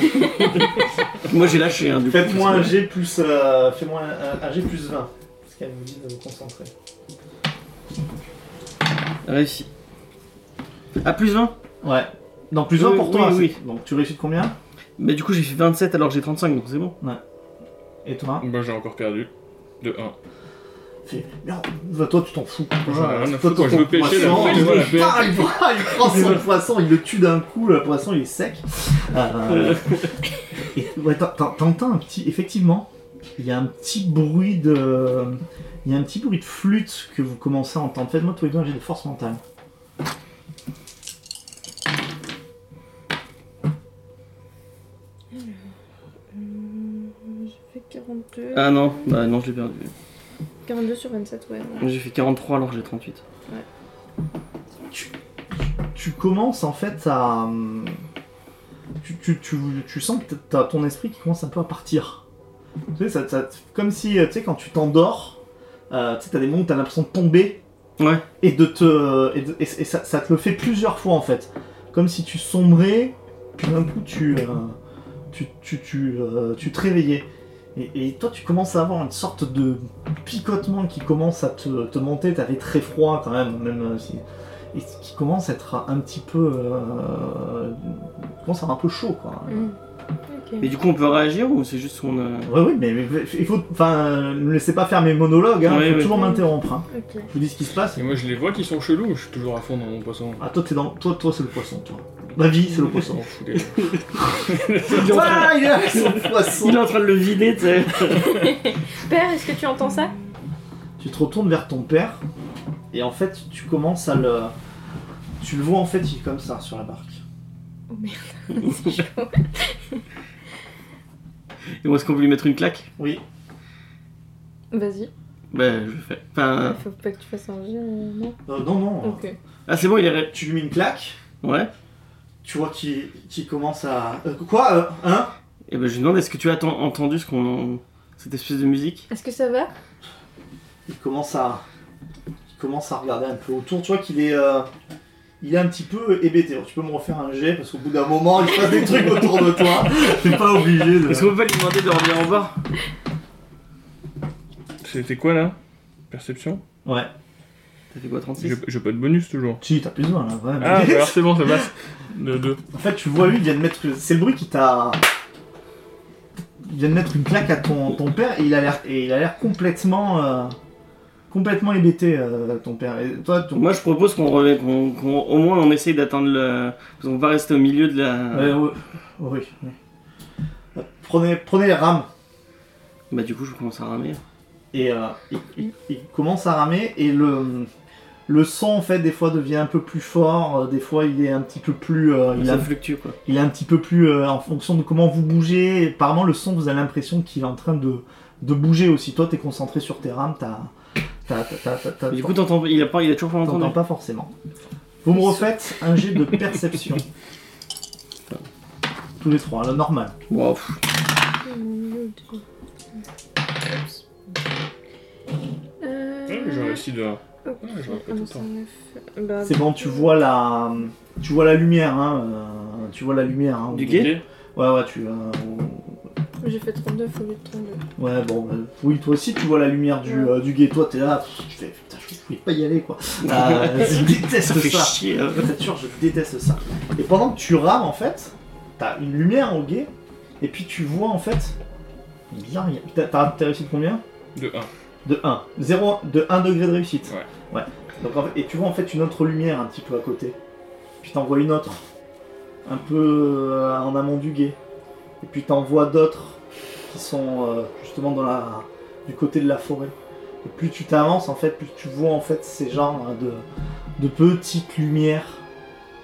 Moi j'ai lâché hein, du coup. Faites-moi un G plus, fais-moi un G plus 20. Parce qu'elle vous dit de vous concentrer. Réussi. Ah, plus 20 ? Ouais. Non, plus 20 pour toi. Oui. Donc tu réussis de combien ? Mais du coup j'ai fait 27 alors que j'ai 35 donc c'est bon. Ouais. Et toi ? Bah j'ai encore perdu. De 1. Fait, merde, toi tu t'en fous. Toi, je veux pêcher le poisson. Ah, il prend son poisson, il le tue d'un coup, le poisson il est sec. Ouais, t'entends un petit. Effectivement, il y a un petit bruit de. Il y a un petit bruit de flûte que vous commencez à entendre. Faites-moi tous les deux un jet de force mentale. Alors, j'ai fait 42. Ah non, bah non, je l'ai perdu. 42 sur 27, ouais. Non. J'ai fait 43 alors que j'ai 38. Ouais. Tu commences en fait à... Tu sens que t'as ton esprit qui commence un peu à partir. Tu sais, ça, comme si, tu sais, quand tu t'endors... tu sais, t'as des moments où t'as l'impression de tomber, ouais. Et de te et ça te le fait plusieurs fois en fait, comme si tu sombrais, puis d'un coup tu te réveillais et toi tu commences à avoir une sorte de picotement qui commence à te monter. T'avais très froid quand même si, et qui commence à être un petit peu commence à être un peu chaud quoi. Mm. Okay. Mais du coup on peut réagir ou c'est juste qu'on... Oui, mais il faut... Enfin, ne me laissez pas faire mes monologues, hein, ouais, faut toujours m'interrompre. Hein. Okay. Je vous dis ce qui se passe. Et moi je les vois qui sont chelous, je suis toujours à fond dans mon poisson. Ah toi t'es dans... Toi c'est le poisson, toi. Ma vie c'est le poisson. Voilà, il est avec son poisson. Il est en train de le vider, tu sais. Père, est-ce que tu entends ça ? Tu te retournes vers ton père, et en fait tu commences à le... Tu le vois en fait, il est comme ça, sur la barque. Oh merde, c'est chaud. Et bon, est-ce qu'on veut lui mettre une claque ? Oui. Vas-y. Bah, je fais. Enfin. Faut pas que tu fasses un jeu, non ? Non. Ok. Ah, c'est bon, il est. Tu lui mets une claque ? Ouais. Tu vois qu'il commence à. Quoi ? Hein ? Et ben, je lui demande, est-ce que tu as entendu cette espèce de musique ? Est-ce que ça va ? Il commence à regarder un peu autour. Tu vois qu'il est. Il est un petit peu hébété. Alors, tu peux me refaire un jet parce qu'au bout d'un moment, il se passe des trucs autour de toi. T'es pas obligé de... Est-ce qu'on peut pas lui demander de revenir en bas ? C'était quoi, là ? Perception ? Ouais. T'as fait quoi, 36 ? J'ai pas de bonus, toujours. Si, t'as plus besoin, là, ouais. Ah, bah, alors, c'est bon, ça passe. De deux. En fait, tu vois, lui, il vient de mettre... C'est le bruit qui t'a... Il vient de mettre une claque à ton père et il a l'air complètement... Complètement hébété, ton père. Et toi, moi, je propose qu'on au moins on essaye d'atteindre le. Parce qu'on va rester au milieu de la. Oui. Prenez les rames. Bah du coup, je commence à ramer. Et il commence à ramer et le son en fait des fois devient un peu plus fort, des fois il est un petit peu plus. Ça fluctue quoi. Il est un petit peu plus en fonction de comment vous bougez. Apparemment, le son, vous avez l'impression qu'il est en train de bouger aussi. Toi, t'es concentré sur tes rames, t'as du coup, t'entends, il a toujours pas entendu. T'entends pas forcément. Vous me refaites un jet de perception. Tous les trois, là, normal. Wow. J'ai réussi de 1. C'est bon, tu vois la lumière, hein. Du guet ? Ouais, J'ai fait 32 au lieu de 32. Ouais, bon, oui, toi aussi, tu vois la lumière du guet. Toi, t'es là, tu fais, putain, je pouvais pas y aller, quoi. Je déteste ça. Ça fait chier, hein. Je déteste ça. Et pendant que tu rames, en fait, t'as une lumière au guet, et puis tu vois, en fait, bizarre, t'as réussi de combien ? De 1. De 1. 0, de 1 degré de réussite. Ouais. Donc, en fait, et tu vois, en fait, une autre lumière un petit peu à côté. Puis t'en vois une autre, un peu en amont du guet. Et puis t'en vois d'autres qui sont justement dans du côté de la forêt. Et plus tu t'avances en fait, plus tu vois en fait ces genres de petites lumières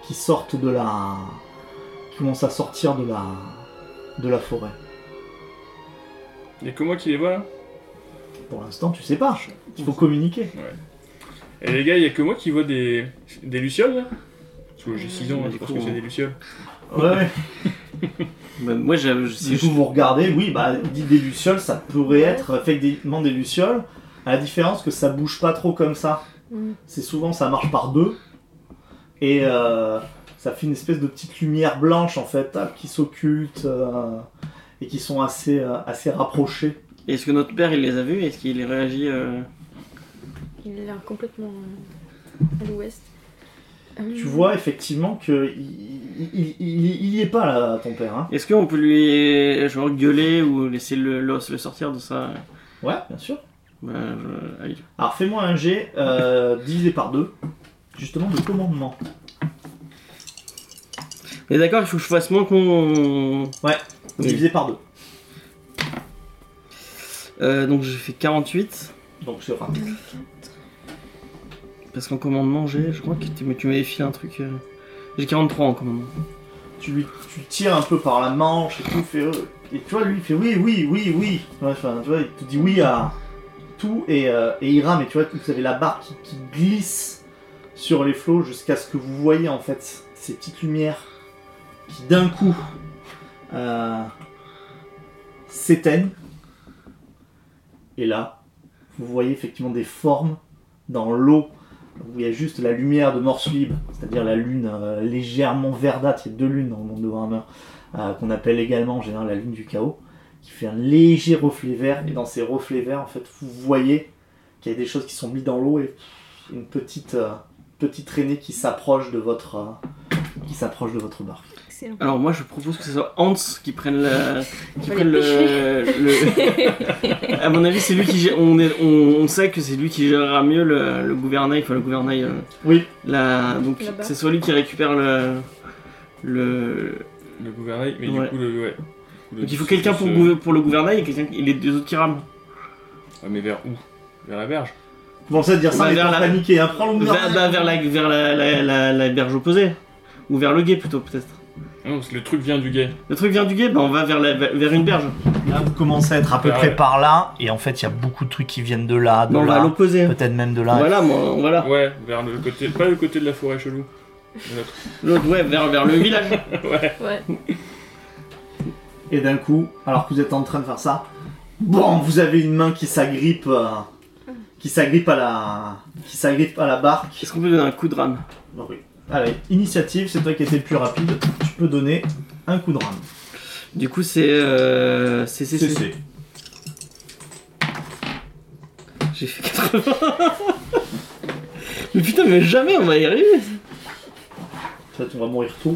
qui sortent qui commencent à sortir de la forêt. Il n'y a que moi qui les vois là ? Pour l'instant tu sais pas, il faut communiquer. Ouais. Et les gars, il n'y a que moi qui vois des lucioles là. Parce que j'ai 6 ans, je pense que c'est des lucioles. Ouais. Bah, moi, si vous regardez, oui, bah, des lucioles, ça pourrait être effectivement des lucioles, à la différence que ça bouge pas trop comme ça. C'est souvent, ça marche par deux, et ça fait une espèce de petite lumière blanche en fait, qui s'occulte et qui sont assez rapprochées. Est-ce que notre père il les a vus? Est-ce qu'il réagit Il est complètement à l'ouest. Tu vois effectivement qu'il n'y est pas là, ton père. Hein. Est-ce qu'on peut lui genre, gueuler ou laisser l'os le sortir de ça? Ouais, bien sûr. Bah, alors fais-moi un jet divisé par 2, justement de commandement. Mais d'accord, il faut que je fasse moins qu'on... Ouais, divisé par 2. Donc j'ai fait 48. Donc c'est rapide. Parce qu'en commandement, je crois que tu m'avais filé un truc. J'ai 43 en commandement. Tu tires un peu par la manche et tout, et tu vois, lui, il fait oui. Ouais, tu vois, il te dit oui à tout et il rame. Et tu vois, vous avez la barre qui glisse sur les flots jusqu'à ce que vous voyez en fait ces petites lumières qui d'un coup s'éteignent. Et là, vous voyez effectivement des formes dans l'eau. Où il y a juste la lumière de Morrslieb, c'est-à-dire la lune légèrement verdâtre, il y a deux lunes dans le monde de Warhammer, qu'on appelle également en général la lune du chaos, qui fait un léger reflet vert, et dans ces reflets verts, en fait, vous voyez qu'il y a des choses qui sont mises dans l'eau, et une petite traînée qui s'approche de votre barque. Excellent. Alors moi je propose que ce soit Hans qui prenne le... À mon avis c'est lui qui gère... on sait que c'est lui qui gérera mieux le gouvernail, enfin le gouvernail. Oui. Donc là-bas. C'est soit lui qui récupère le gouvernail, mais ouais. Du coup ouais. Donc il faut quelqu'un pour le gouvernail et quelqu'un et les deux autres qui rament. Ouais, mais vers où? Vers la berge. Bon ça de dire ça vers la paniquer, hein. Prends le gouvernail. Vers la berge opposée. Ou vers le gué plutôt, peut-être. Non, parce que le truc vient du gué. Le truc vient du gué, bah on va vers une berge. Là, vous commencez à être à peu près par là, et en fait, il y a beaucoup de trucs qui viennent de là, de là. On va à l'opposé. Peut-être même de là. Voilà, moi, on va là. Ouais, vers le côté, pas le côté de la forêt chelou. L'autre, ouais, vers le village. Ouais. Et d'un coup, alors que vous êtes en train de faire ça, bon, vous avez une main qui s'agrippe à la barque. Est-ce qu'on peut donner un coup de rame? Oui. Allez, initiative, c'est toi qui étais le plus rapide, tu peux donner un coup de rame. Du coup, c'est CC. J'ai fait 80. Mais putain, mais jamais on va y arriver. En fait, on va mourir tôt.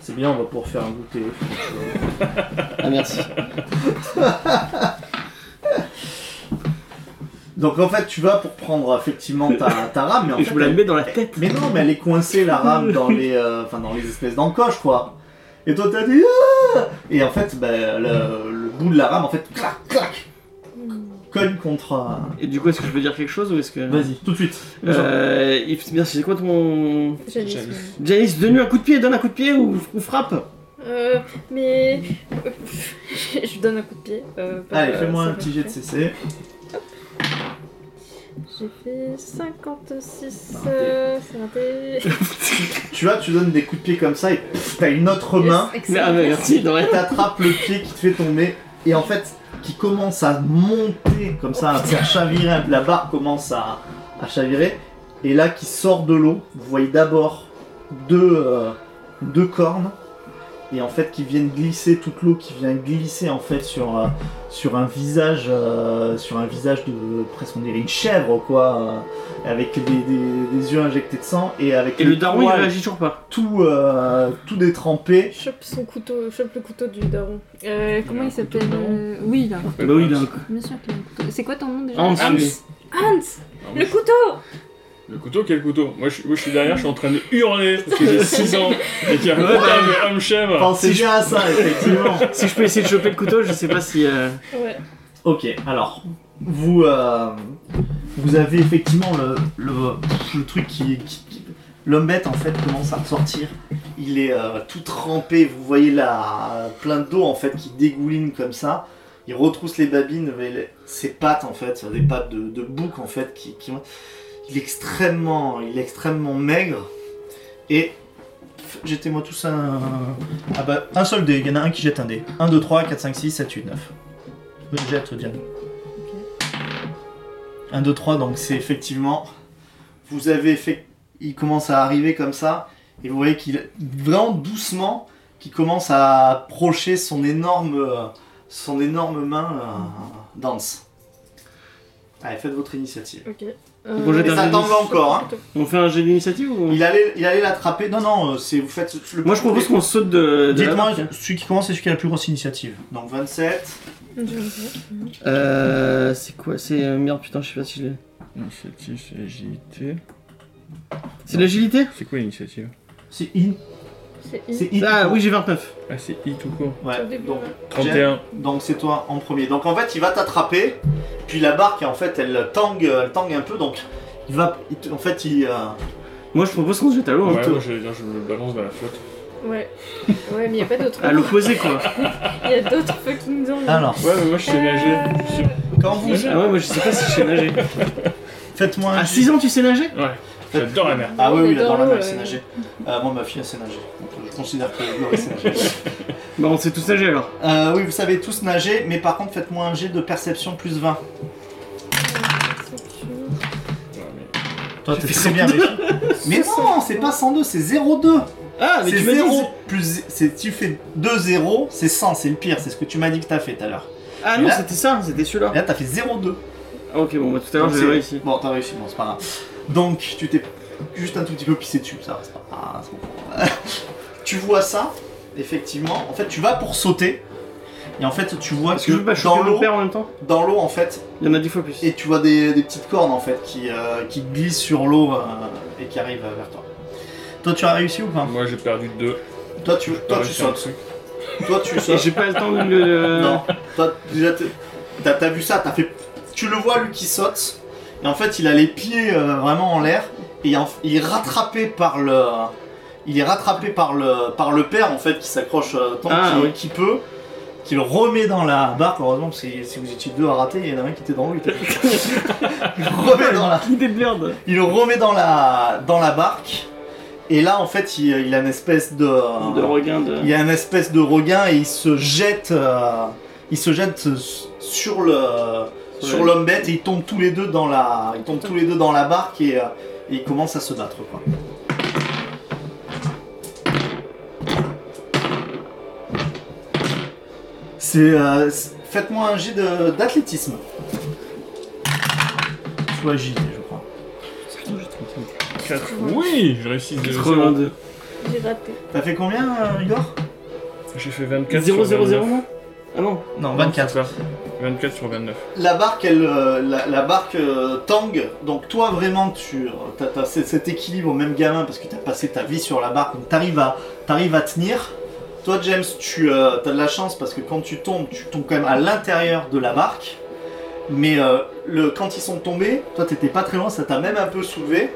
C'est bien, on va pouvoir faire un goûter. Ah, merci. Donc en fait tu vas pour prendre effectivement ta rame, mais en fait, je me la mets dans la tête. Mais non, mais elle est coincée la rame dans les dans les espèces d'encoches quoi. Et toi t'as dit Aah! Et en fait le bout de la rame en fait clac cogne contre. Et du coup est-ce que je peux dire quelque chose ou est-ce que... Vas-y tout de suite. Merci, c'est quoi ton... Janice, donne-lui un coup de pied, donne un coup de pied ou frappe. Mais je donne un coup de pied. Allez fais-moi un petit jet de CC. J'ai fait 56, c'est raté. Tu vois, tu donnes des coups de pied comme ça et t'as une autre main qui t'attrape le pied qui te fait tomber et en fait qui commence à monter comme ça, à faire chavirer, la barre commence à chavirer et là qui sort de l'eau, vous voyez d'abord deux cornes et en fait qui viennent glisser, toute l'eau qui vient glisser en fait sur un visage de presque on dirait une chèvre quoi, avec des yeux injectés de sang et avec... Et le daron il réagit toujours pas. Tout détrempé. Chope le couteau du daron. Comment il s'appelle? Oui là. Bah oui là. Bien sûr qu'il a un couteau. C'est quoi ton nom déjà? Hans. Le couteau. Le couteau, quel couteau? Moi je suis derrière, je suis en train de hurler parce que j'ai 6 ans et qu'il y a un homme chèvre. Pensez bien à ça, effectivement. Si je peux essayer de choper le couteau, je sais pas si... Ouais. Ok, alors, vous avez effectivement le truc qui... L'homme bête, en fait, commence à ressortir. Il est tout trempé, vous voyez là, plein d'eau, en fait, qui dégouline comme ça. Il retrousse les babines, mais ses pattes, en fait, des pattes de bouc, en fait, qui Il est extrêmement maigre. Et jetez-moi tous un... Ah bah, un seul dé. Il y en a un qui jette un dé. 1, 2, 3, 4, 5, 6, 7, 8, 9. Je jette, Diane. 1, 2, 3, donc c'est effectivement... Vous avez fait... Il commence à arriver comme ça. Et vous voyez qu'il... Vraiment doucement, qu'il commence à approcher son énorme main danse. Allez, faites votre initiative. Ok. Et ça tombe encore. Hein. On fait un jet d'initiative ou... Il allait l'attraper. Non, c'est vous faites. Le Moi, je propose qu'on saute de. Dites-moi, celui qui commence, c'est celui qui a la plus grosse initiative. Donc 27. C'est quoi ? C'est merde, putain, je sais pas si je l'ai. Initiative, c'est l'agilité. C'est l'agilité ? C'est quoi l'initiative ? C'est in. C'est hit. Ah oui, j'ai 29. Ah, c'est hit ou quoi ? Ouais, donc 31. Donc c'est toi en premier. Donc en fait, il va t'attraper, puis la barque en fait, elle tangue un peu, donc il va en fait, il Moi, je propose qu'on se jette à l'eau. Ouais, moi je me balance dans la flotte. Ouais, mais il y a pas d'autre. À l'opposé quoi. Il y a d'autres fucking zombies. Alors. Ouais, mais moi je sais nager. Quand vous Ah ouais, moi je sais pas si je sais nager. Faites-moi un... À 6 ans, tu sais nager ? Ouais. J'adore la mer. Ah oui, il adore la mer, il sait nager. Moi, ma fille, elle sait nager. Donc, je considère que Igor sait nager. Bon, on sait tous nager alors. Oui, vous savez tous nager, mais par contre, faites-moi un jet de perception plus 20. Toi, t'es très bien, mais non, c'est pas 102, c'est 0,2. Ah, mais c'est tu m'as dit... Tu fais 2-0, c'est 100, c'est le pire, c'est ce que tu m'as dit que t'as fait tout à l'heure. Ah non, c'était ça, c'était celui-là. Là, t'as fait 0,2. Ah, ok, bon, bah, tout à l'heure, j'ai réussi. Bon, t'as réussi, bon, c'est pas grave. Donc, tu t'es juste un tout petit peu pissé dessus, ça reste pas... Ah, c'est bon. Tu vois ça, effectivement. En fait, tu vas pour sauter. Et en fait, tu vois que dans l'eau, en fait... Il y en a 10 fois plus. Et tu vois des petites cornes, en fait, qui glissent sur l'eau et qui arrivent vers toi. Toi, tu as réussi ou pas ? Moi, j'ai perdu 2. Toi, tu sautes. Toi, tu sautes. Et j'ai pas le temps de le... Non. Toi, déjà, t'as vu ça, t'as fait... Tu le vois, lui, qui saute. Et en fait, il a les pieds vraiment en l'air et il est rattrapé par le père en fait qui s'accroche tant qu'il peut, qui le remet dans la barque. Heureusement parce que si vous étiez deux à rater, il y en a un qui était dans l'eau. Il le remet dans la barque et là en fait il a une espèce de regain. Il a une espèce de regain et il se jette sur le. Sur l'homme bête et ils tombent tous les deux dans la barque et ils commencent à se battre quoi. Faites-moi un jet d'athlétisme. Soit agilité je crois. 4. Oui, j'ai réussi 0,02. J'ai raté. T'as fait combien Igor ? J'ai fait 24. 0,00 non ? Ah non, 24. 24 sur 29. La barque, la barque tangue, donc toi vraiment tu as cet équilibre au même gamin parce que tu as passé ta vie sur la barque, donc t'arrives à tenir. Toi James, tu as de la chance parce que quand tu tombes quand même à l'intérieur de la barque, mais quand ils sont tombés, toi t'étais pas très loin, ça t'a même un peu soulevé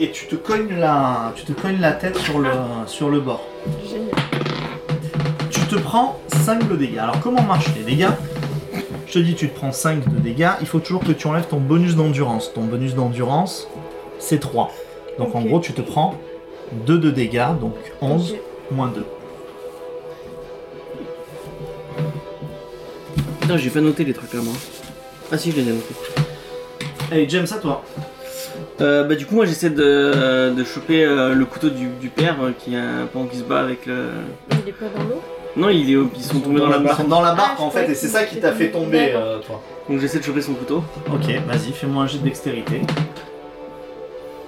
et tu te cognes la tête sur le bord. Génial. Tu te prends 5 de dégâts. Alors comment marchent les dégâts ? Je te dis, tu te prends 5 de dégâts, il faut toujours que tu enlèves ton bonus d'endurance. Ton bonus d'endurance, c'est 3. Donc okay. En gros, tu te prends 2 de dégâts, donc 11 okay. moins 2. Putain, j'ai pas noté les trucs là, moi. Ah si, je les ai notés. Allez, James, à toi. Bah du coup, moi j'essaie de choper le couteau du père qui a pendant qu'il se bat avec le... Il est pas dans l'eau ? Non, ils sont tombés dans la barque. Ils sont dans la barque en fait, et c'est ça qui t'a fait tomber, toi. Donc j'essaie de choper son couteau. Ok, vas-y, fais-moi un jet de dextérité.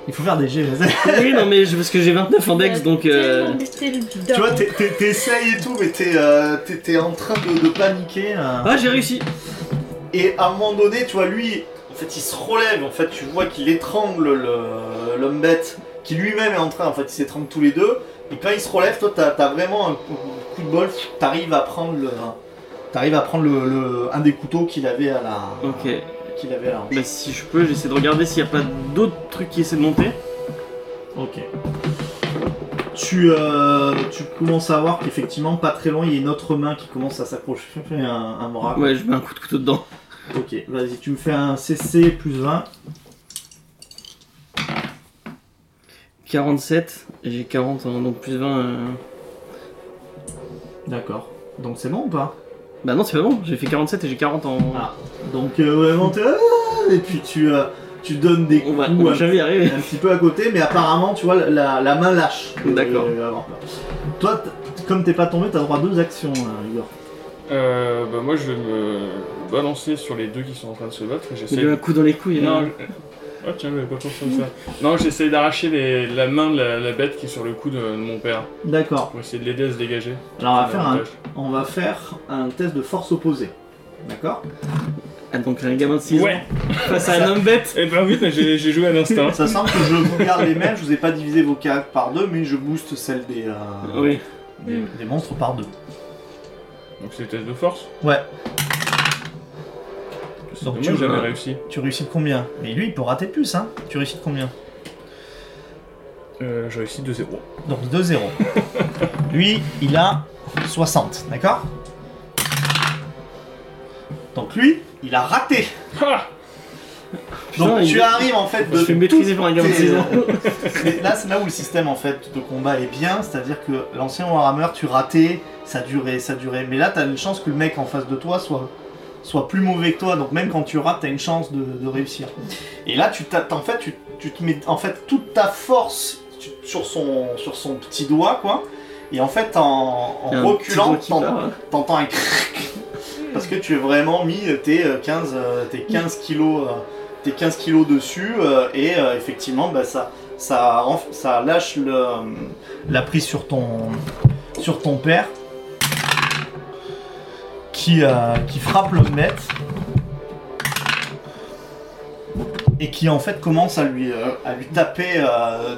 Il faut faire des jets, vas-y. Oui, non, mais parce que j'ai 29 en dex, donc. Tu vois, t'essayes et tout, mais t'es en train de paniquer. Ah, j'ai réussi. Et à un moment donné, tu vois, lui, en fait, il se relève. En fait, tu vois qu'il étrangle l'homme bête, qui lui-même est en train. En fait, ils s'étranglent tous les deux. Et quand il se relève, toi, t'as vraiment un coup de bol. T'arrives à prendre un des couteaux qu'il avait à la. Ok. Qu'il avait à la hanche. Bah si je peux, j'essaie de regarder s'il n'y a pas d'autres trucs qui essaient de monter. Ok. Tu commences à voir qu'effectivement, pas très loin, il y a une autre main qui commence à s'accrocher. Je fais un bras. Ouais, je mets un coup de couteau dedans. Ok. Vas-y, tu me fais un CC plus 20. 47 et j'ai 40, donc plus 20. D'accord. Donc c'est bon ou pas? Bah non, c'est pas bon, j'ai fait 47 et j'ai 40 en... Ah, donc vraiment, et puis tu donnes des coups un petit peu à côté, mais apparemment, tu vois, la main lâche. D'accord. Toi, comme t'es pas tombé, t'as droit à deux actions, Igor. Bah moi, je vais me balancer sur les deux qui sont en train de se battre. Il y a un coup dans les couilles. Non, oh tiens, j'avais pas pensé à ça. Non, j'essaie d'arracher la main de la bête qui est sur le cou de mon père. D'accord. Pour essayer de l'aider à se dégager. Alors on va faire un test de force opposée. D'accord. Ah, donc un gamin de 6 ans face à un homme bête. Eh ben oui, mais j'ai joué à l'instinct. Ça semble que je vous garde les mêmes, je vous ai pas divisé vos cas par deux, mais je booste celle des monstres par deux. Donc c'est le test de force ? Ouais. Donc moi j'avais réussi. Tu réussis de combien ? Mais lui il peut rater de plus, hein ? Tu réussis de combien ? Je réussis de 0. Donc 2-0. Lui il a 60, d'accord ? Donc lui, il a raté. Ah putain, donc tu arrives en fait de... Je suis maîtrisé pour un gamin de 6 ans. Là, c'est là où le système en fait de combat est bien, c'est-à-dire que l'ancien Warhammer, tu ratais, ça durait. Mais là, t'as une chance que le mec en face de toi soit plus mauvais que toi, donc même quand tu rates, t'as une chance de réussir. Et là, tu te mets en fait toute ta force sur son petit doigt, quoi. Et en fait, en reculant, t'entends un crac. Parce que tu as vraiment mis tes 15 kilos dessus, et effectivement bah, ça lâche la prise sur ton père qui frappe le bête et qui en fait commence à lui taper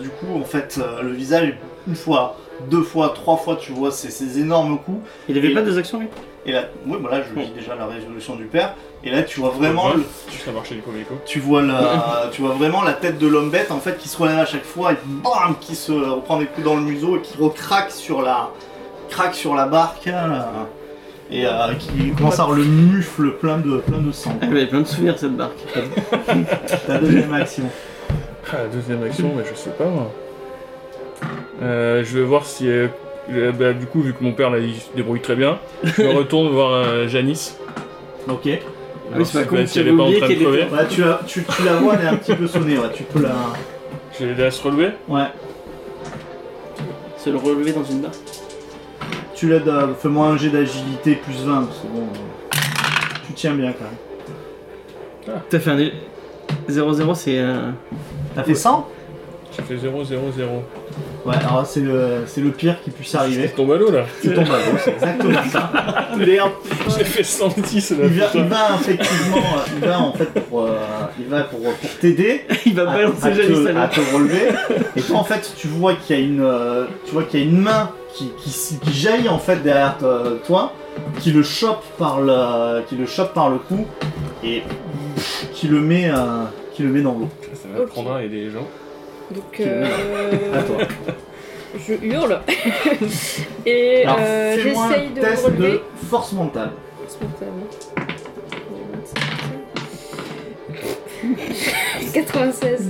du coup en fait le visage une fois, deux fois, trois fois, tu vois ces énormes coups. Il avait pas deux actions lui ? Et là, oui, bah là, je lis déjà la résolution du père. Et là, tu vois vraiment, tu vois vraiment la tête de l'homme bête en fait qui se relève à chaque fois et bam, qui se reprend des coups dans le museau et qui recraque sur la barque et qui commence à avoir le mufle plein de sang. Elle avait plein de souvenirs cette barque. La deuxième action. La deuxième action, mais je sais pas moi. Je vais voir si. Bah, du coup, vu que mon père là, il se débrouille très bien, je me retourne voir Janice. Ok. Alors, oui, c'est pas cool, si elle est pas en train de crever. Bah, tu la vois, elle est un petit peu sonnée, ouais. Tu peux la... Je vais l'aider à se relever ? Ouais. Se le relever dans une barre ? Tu l'aides à... Fais-moi un jet d'agilité plus 20, parce que bon... Tu tiens bien, quand même. Ah. T'as fait un... 0-0, c'est... T'as fait 100 ? J'ai fait 0-0-0. Ouais, alors c'est le pire qui puisse arriver. C'est ton ballot là. C'est ton ballot, c'est exactement ça. J'ai fait 110 là. Il va pour t'aider. Il va balancer à te relever. Et toi en fait tu vois qu'il y a une main qui jaillit en fait derrière toi, qui le chope par le cou et qui le met dans l'eau. Ça va prendre un et des gens. Donc je hurle et alors, j'essaye de test relever. De force mentale. Force mentale. 96.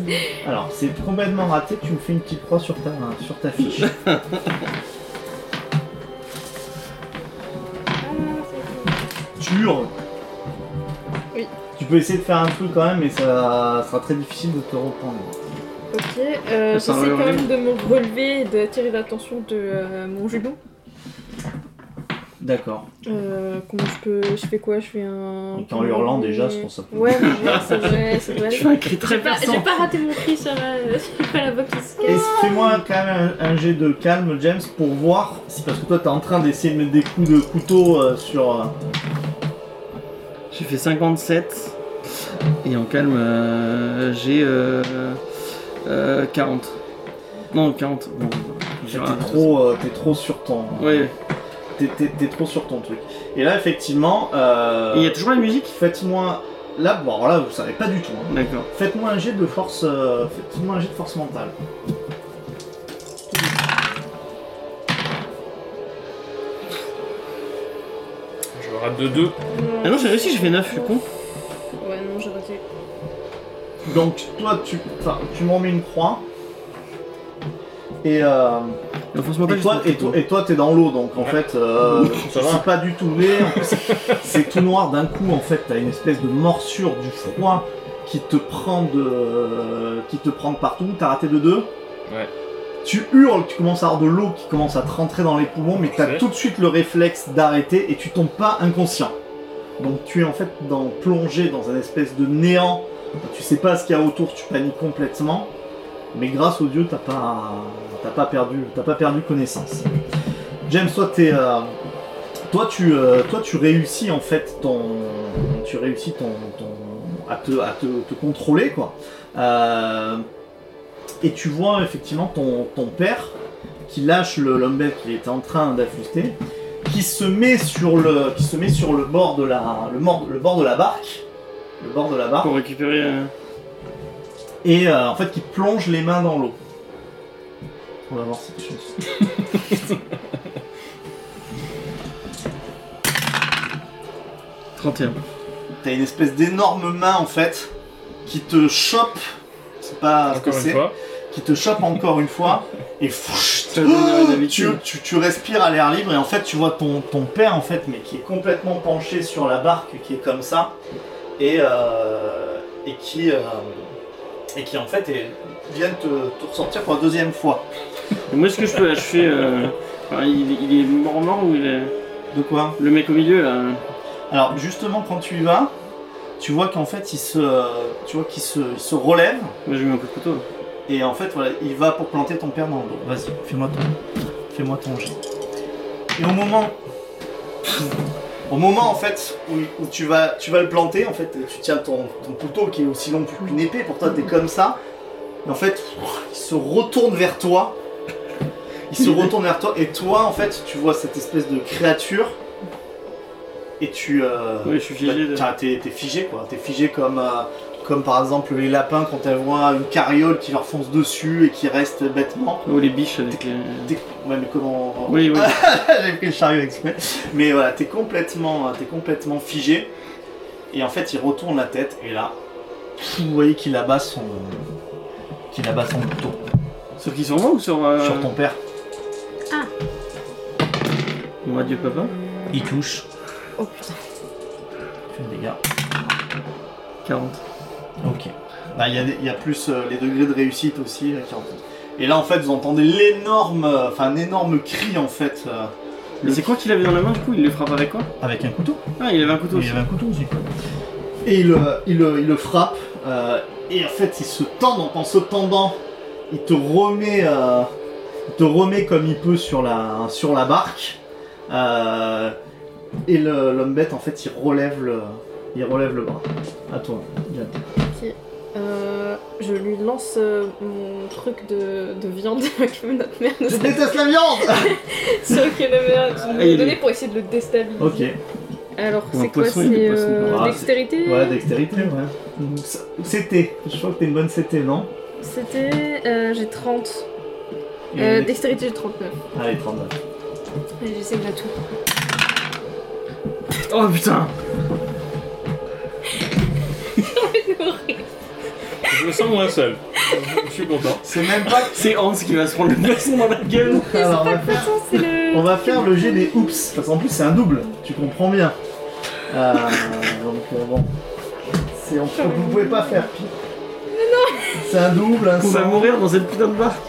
Alors c'est complètement raté. Tu me fais une petite croix sur ta fiche. Tu hurles. Oui. Tu peux essayer de faire un truc quand même, mais ça sera très difficile de te reprendre. Ok, j'essaie quand même de me relever et d'attirer l'attention de mon jumeau. D'accord. Comment je fais quoi ? Je fais un... Donc en hurlant déjà, c'est pour ça. Ouais, c'est vrai. Je fais un cri très perçant. J'ai pas raté mon cri sur la voix qui se casse. Fais-moi quand même un jet de calme, James, pour voir si... Parce que toi, t'es en train d'essayer de mettre des coups de couteau sur... J'ai fait 57. Et en calme, j'ai... 40. Non, 40. Bon, t'es trop sur ton... Oui. T'es trop sur ton truc. Et là, effectivement... Il y a toujours la musique ? Faites-moi... Là, bon, alors là, vous savez pas du tout. Hein. D'accord. Faites-moi un jet de force... Faites-moi un jet de force mentale. Je rate de 2. Ah non, j'ai réussi, j'ai fait 9, je suis con. Ouais, non, j'ai raté. Donc toi tu me remets une croix Et toi t'es dans l'eau, donc en fait ça va. C'est pas du tout vert, c'est tout noir d'un coup, en fait t'as une espèce de morsure du froid qui te prend partout, t'as raté de deux. Ouais. Tu hurles, tu commences à avoir de l'eau qui commence à te rentrer dans les poumons, mais t'as tout de suite le réflexe d'arrêter et tu tombes pas inconscient. Donc tu es en fait plongé dans un espèce de néant, tu sais pas ce qu'il y a autour, tu paniques complètement. Mais grâce au dieu, t'as pas perdu connaissance. James, toi tu réussis en fait à te contrôler quoi. Et tu vois effectivement ton père qui lâche l'humble qu'il était en train d'affûter, qui se met sur le bord de la barque pour récupérer. Et en fait, qui plonge les mains dans l'eau. On va voir si tu chances. 31. T'as une espèce d'énorme main en fait qui te chope. C'est pas encore une fois. Qui te chope encore une fois et fouch, tu respires à l'air libre et en fait tu vois ton père en fait mais qui est complètement penché sur la barque qui est comme ça et qui en fait viennent te ressortir pour la deuxième fois. Et moi, est-ce que je peux achever il est mort ou il est... De quoi ? Le mec au milieu là. Alors justement quand tu y vas, tu vois qu'en fait il se relève. Moi j'ai mis un coup de couteau. Et en fait voilà, il va pour planter ton père dans le dos. Vas-y, fais-moi ton jet. Et au moment en fait où tu vas le planter, en fait tu tiens ton couteau qui est aussi long qu'une épée, pour toi t'es comme ça, et en fait il se retourne vers toi et toi en fait tu vois cette espèce de créature et t'es figé quoi, t'es figé comme par exemple les lapins quand elles voient une carriole qui leur fonce dessus et qui reste bêtement. Ou les biches avec les... Ouais mais comment... Oui. J'ai pris le chariot exprès. Mais voilà, t'es complètement figé. Et en fait, il retourne la tête et là, vous voyez qu'il abat son couteau. Sur qui, sur moi ou sur... Sur ton père. Ah. Bon, adieu papa. Il touche. Oh putain. Fais des dégâts. 40. Ok. Bah, il y a plus les degrés de réussite aussi. Et là en fait vous entendez un énorme cri en fait. Mais c'est quoi qu'il avait dans la main du coup? Il le frappe avec quoi? Avec un couteau. Ah il avait un couteau aussi. Et il le frappe et en fait il se tend, donc en se tendant il te remet comme il peut sur la barque et l'homme bête en fait il relève le bras. À toi, Diane. Ok. Je lui lance mon truc de viande que notre mère nous a donné. Je déteste la viande. C'est vrai que la mère nous l'a donné pour essayer de le déstabiliser. Ok. Alors, c'est quoi? C'est dextérité? Ouais, dextérité, ouais. C'était. Je crois que t'es une bonne CT, non? C'était. J'ai 30. Dextérité, j'ai 39. Allez, 39. Allez, j'essaie de la tout. Oh putain! Je me sens moins seul. Je suis content. C'est même pas. C'est Hans qui va se prendre le poisson dans la gueule. Alors, on va faire le jet des oups. Parce qu'en plus, c'est un double. Tu comprends bien. Donc, bon. Vous pouvez pas faire pire. Non. C'est un double. On va mourir dans cette putain de barque.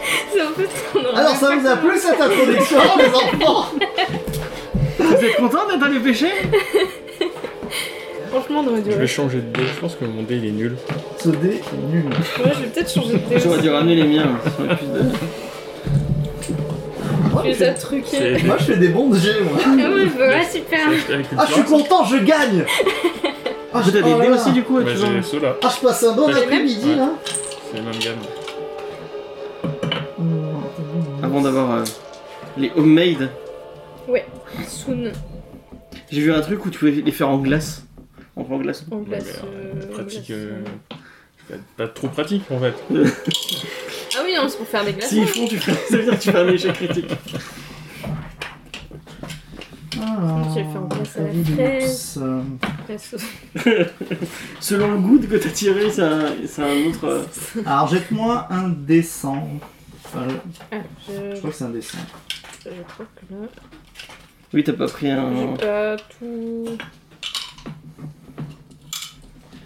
Alors, ça vous a plu cette introduction, les enfants? Vous êtes contents d'être allés pêcher? Franchement, on aurait dû... Je vais changer de dé, je pense que mon dé il est nul. Ce dé est nul. Ouais, je vais peut-être changer de dé. J'aurais dû ramener les miens. Tu les as truqués. Moi je fais des bons jets moi. Ouais, super. Ah, je suis content, je gagne. Ah, j'ai des dés aussi du coup. Bah, j'ai ceux là. Ah, je passe un bon après-midi là. C'est la même gamme. Avant d'avoir les homemade. Ouais, soon. J'ai vu un truc où tu pouvais les faire en glace. En glace. En glace. Pratique. Pas trop pratique en fait. Ah oui, non, c'est pour faire des glaces. S'ils font, ça veut dire que tu fais un échec critique. Je vais faire en glace à la fraise. Selon le goût que t'as tiré, c'est un autre. Alors jette-moi un dessin. Je crois que c'est un dessin. Je crois que là... Oui, t'as pas pris un... J'ai pas tout...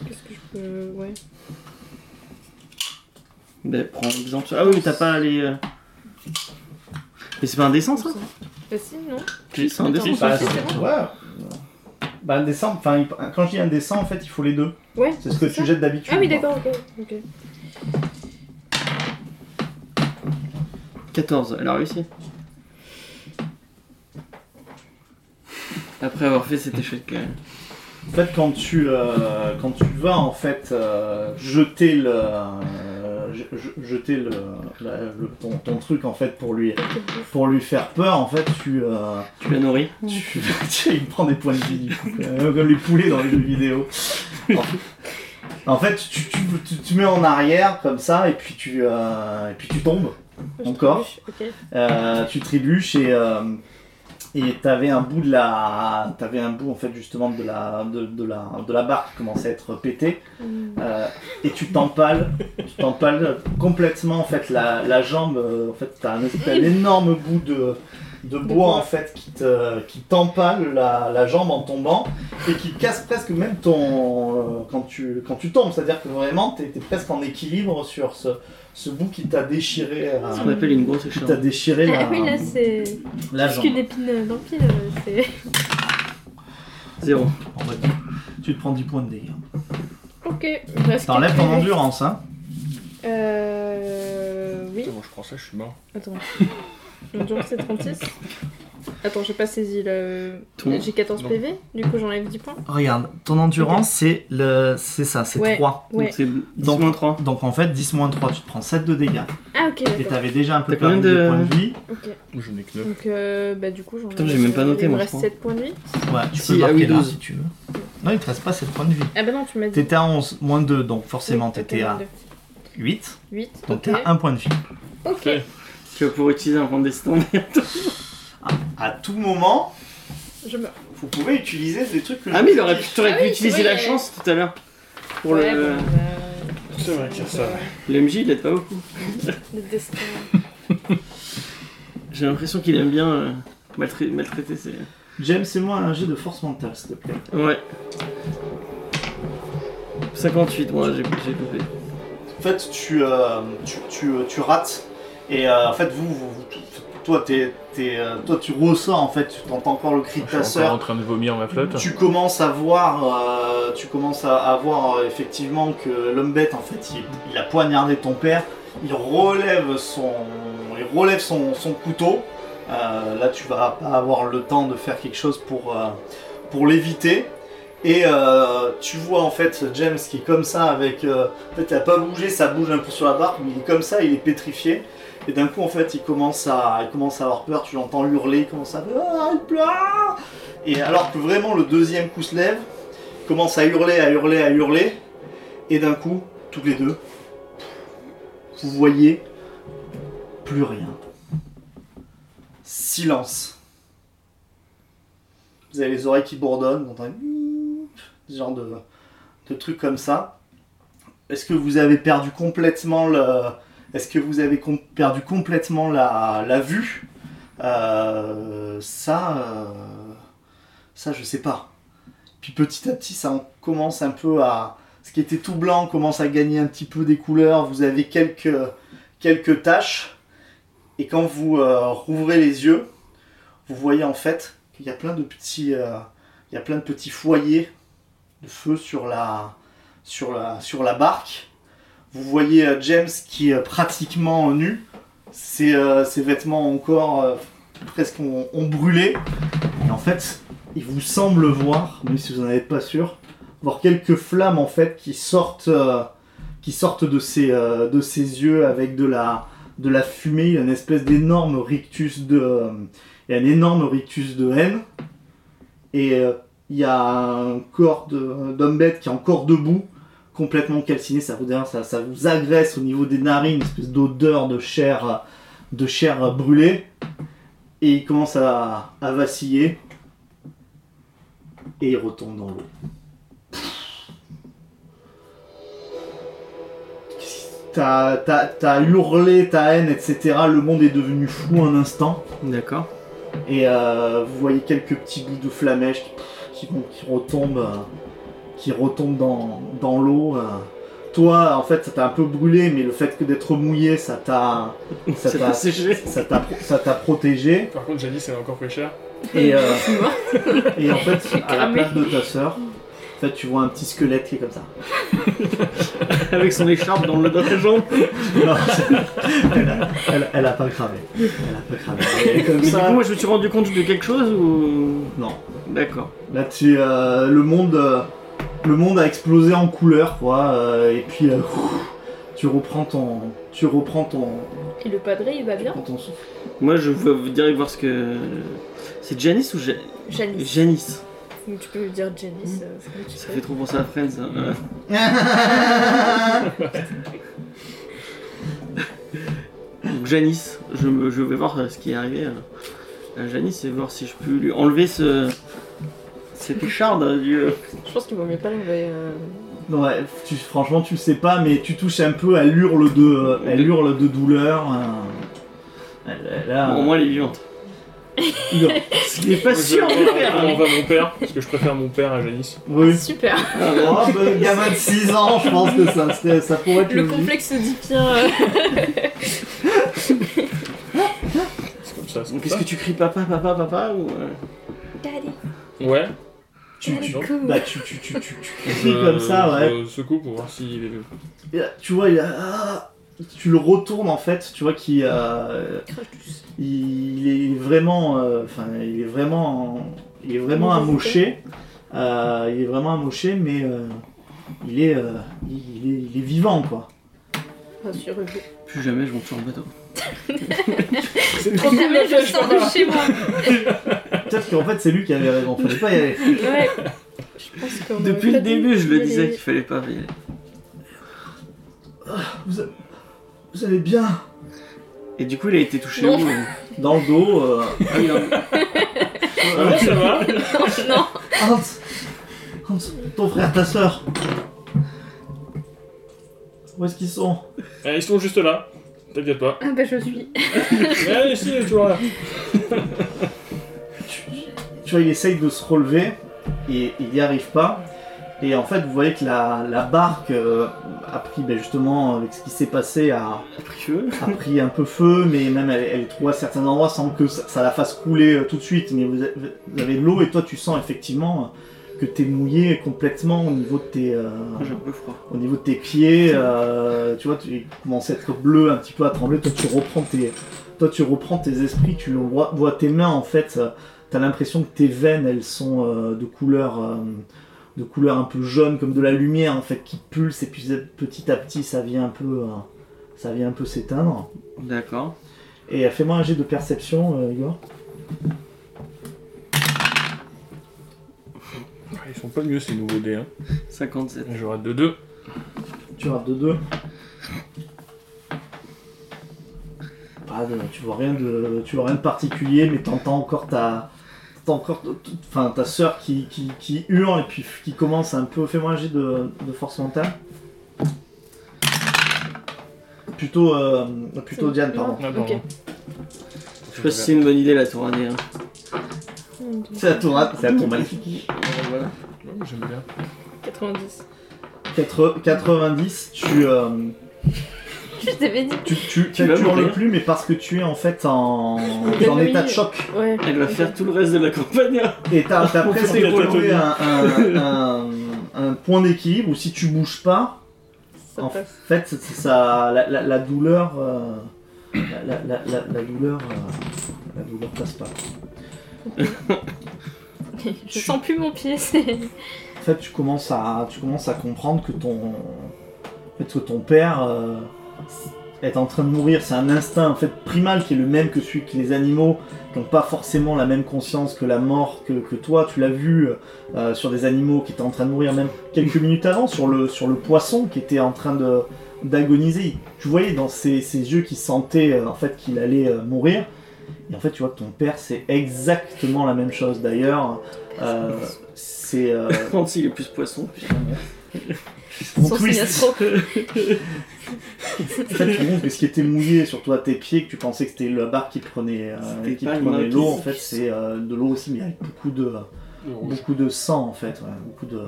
Qu'est-ce que je peux... Ouais. Ben, prends l'exemple... Ah oui, mais t'as pas les... Mais c'est pas un dessin, ça ? Ben si, non. C'est un dessin, ça. Bah un dessin, enfin quand je dis un dessin, en fait il faut les deux. Ouais. C'est ce que tu jettes d'habitude. Ah oui d'accord, ok. 14, elle a réussi. Après avoir fait cet échec quand même. En fait quand tu vas en fait jeter le... jeter le ton truc en fait pour lui faire peur en fait tu la nourris il prend des points de vie du coup, comme les poulets dans les jeux vidéo en fait tu mets en arrière comme ça et puis tu tombes encore tu trébuches et t'avais un bout de la t'avais un bout en fait justement de la barre qui commençait à être pétée et tu t'empales complètement en fait la jambe en fait t'as un énorme bout de bois en fait qui t'empale la jambe en tombant et qui casse presque même ton quand tu tombes, c'est-à-dire que vraiment t'es presque en équilibre sur ce bout qui t'a déchiré ce qu'on appelle une grosse écharpe. Qui t'a déchiré oui, là, c'est... la jambe. Parce qu'une épine dans le pied, c'est... Zéro. En vrai, tu te prends 10 points de dégâts. Ok. T'enlèves ton endurance, hein. Oui. Attends, moi je prends ça, je suis mort. Attends. L'endurance c'est 36. Attends, j'ai pas saisi le... J'ai 14 non. PV, du coup j'enlève 10 points. Regarde, ton endurance okay. C'est ça, c'est ouais, 3. Ouais. Donc, c'est 10-3. Donc en fait, 10-3, tu te prends 7 de dégâts. Ah ok, d'accord. Et t'avais déjà un peu perdu de points de vie. Ok. Ou j'en ai que 9. Donc bah du coup, j'en ai... Putain, j'ai même pas noté, moi je crois. Il me reste 7 points de vie. Ouais, tu peux marquer là, si tu veux. Non, il te reste pas 7 points de vie. Ah bah non, tu m'as dit... T'étais à 11, moins 2, donc forcément oui, t'étais à 8. 8, donc okay. T'as 1 point de vie. Ok. Tu vas pouvoir utiliser un clandestin bientôt. À tout moment, vous pouvez utiliser des trucs que... Ah mais t'aurais pu utiliser la chance tout à l'heure. Pour ouais, le... C'est vrai qu'il y a ça. Le MJ, il aide pas beaucoup. Le destin. J'ai l'impression qu'il aime bien maltraiter ses... James, c'est moi un jet de force mentale, s'il te plaît. Ouais. 58, moi, j'ai coupé. En fait, tu rates. Et en fait, vous Toi, tu ressens en fait, tu entends encore le cri de ta sœur. Je suis en train de vomir ma flotte. Tu commences à voir effectivement que l'homme bête en fait, il a poignardé ton père. Il relève son couteau. Là, tu vas pas avoir le temps de faire quelque chose pour l'éviter. Et tu vois en fait James qui est comme ça avec. En fait, il a pas bougé, ça bouge un peu sur la barre, mais il est comme ça, il est pétrifié. Et d'un coup, en fait, il commence à avoir peur, tu l'entends hurler, il commence à... Ah, il pleure. Et alors que vraiment, le deuxième coup se lève, il commence à hurler. Et d'un coup, tous les deux, vous voyez plus rien. Silence. Vous avez les oreilles qui bourdonnent, vous entendez... Ce genre de trucs comme ça. Est-ce que vous avez perdu complètement le... Est-ce que vous avez perdu complètement la vue ? Ça, je sais pas. Puis petit à petit, ça commence un peu à... Ce qui était tout blanc commence à gagner un petit peu des couleurs. Vous avez quelques taches. Et quand vous rouvrez les yeux, vous voyez en fait qu'il y a plein de petits foyers de feu sur la barque. Vous voyez James qui est pratiquement nu, ses vêtements encore presque ont brûlé. Et en fait, il vous semble voir, même si vous n'en êtes pas sûr, voir quelques flammes en fait qui sortent de ses yeux avec de la fumée, une espèce d'énorme rictus de haine. Et il y a un corps d'homme bête qui est encore debout. Complètement calciné, ça vous agresse au niveau des narines, une espèce d'odeur de chair brûlée, et il commence à vaciller, et il retombe dans l'eau. T'as hurlé ta haine, etc. Le monde est devenu flou un instant. D'accord. Et vous voyez quelques petits bouts de flamèches qui retombent dans l'eau. Toi, en fait, ça t'a un peu brûlé, mais le fait que d'être mouillé, ça t'a protégé. Par contre, Janice, elle est encore plus chère. Et en fait, à la place de ta sœur, en fait, tu vois un petit squelette qui est comme ça. Avec son écharpe dans le dos de la jambe. Non, elle a pas cramé. Elle est comme ça. Du coup, moi, je me suis rendu compte de quelque chose ou... Non. D'accord. Là, le monde a explosé en couleurs, quoi. Et puis, tu reprends ton... Et le padré, il va bien ? Moi, je veux vous dire voir ce que... C'est Janice ou... Janice. Mais tu peux lui dire Janice. Ça fait trop penser à Friends. Donc Janice, je vais voir ce qui est arrivé à Janice et voir si je peux lui enlever cette écharde. Je pense qu'il vaut mieux pas l'enlever. Ouais, franchement tu sais pas, mais tu touches un peu, elle hurle de douleur. Bon, au moins elle est vivante. Non, ce qui n'est pas sûr de faire. On va mon père, parce que je préfère mon père à Janice. Oui. Super. Alors, gamin de 6 ans, je pense que ça pourrait être le complexe oedipien. C'est comme ça. Qu'est-ce que tu cries papa ou... Daddy. Ouais. Tu cries comme ça, ouais. Secoue pour voir s'il est... Et là, tu vois, il a... Tu le retournes en fait, tu vois qu'il il est vraiment amoché, mais il est vivant, quoi. Rassurez-vous. Plus jamais je monte sur un bateau. Plus jamais je sors de chez moi. Peut-être qu'en fait c'est lui qui avait raison, fallait pas y aller. Ouais. Je pense qu'on depuis le début je le disais qu'il fallait pas y aller. Vous allez bien? Et du coup, il a été touché où? Dans le dos. Ah oui, ça va? Non. Hans, ton frère, ta soeur. Où est-ce qu'ils sont? Ils sont juste là. T'inquiète pas. Ah bah je suis. Ouais, ici, tu vois là. Tu vois, il essaye de se relever et il n'y arrive pas. Et en fait, vous voyez que la barque a pris, ben justement, avec ce qui s'est passé, a pris un peu feu, mais même elle est trouée à certains endroits sans que ça la fasse couler tout de suite. Mais vous avez de l'eau et toi, tu sens effectivement que t'es mouillé complètement au niveau de tes, au niveau de tes pieds. Tu vois, tu commences à être bleu, un petit peu à trembler. Toi, tu reprends tes esprits, tu vois tes mains en fait. T'as l'impression que tes veines, elles sont de couleur un peu jaune, comme de la lumière en fait qui pulse, et puis petit à petit ça vient un peu s'éteindre. D'accord. Et fais-moi un jet de perception, Igor. Ils font pas mieux ces nouveaux dés, hein. 57. Je rate de 2. Tu rates de 2. Tu vois rien de particulier, mais t'entends encore ta sœur qui hurle et puis qui commence un peu... Fais-moi un jet de force mentale. Plutôt Diane, pardon. Okay. Je sais pas si c'est une bonne idée la tournée. Hein. C'est la tour magnifique. Voilà. J'aime bien. 90. 90, tu... Je t'avais dit. Tu hurles plus, mais parce que tu es en fait en état de choc. Ouais. Elle va faire tout le reste de la campagne. Et t'as presque évolué un point d'équilibre où si tu bouges pas, en fait, ça, la douleur, la douleur passe pas. Je sens plus mon pied. En fait, tu commences à comprendre que ton père. Est en train de mourir, c'est un instinct en fait primal qui est le même que celui que les animaux qui n'ont pas forcément la même conscience que la mort que toi, tu l'as vu sur des animaux qui étaient en train de mourir même quelques minutes avant, sur le poisson qui était en train d'agoniser. Tu voyais dans ses yeux qu'il sentait en fait qu'il allait mourir, et en fait tu vois que ton père c'est exactement la même chose d'ailleurs, c'est... Quand il est plus poisson, putain. Sans signastro. En fait, tu montres que ce qui était mouillé, surtout à tes pieds, que tu pensais que c'était la barre qui prenait, l'eau, en fait, c'est de l'eau aussi, mais avec beaucoup de sang, en fait, ouais,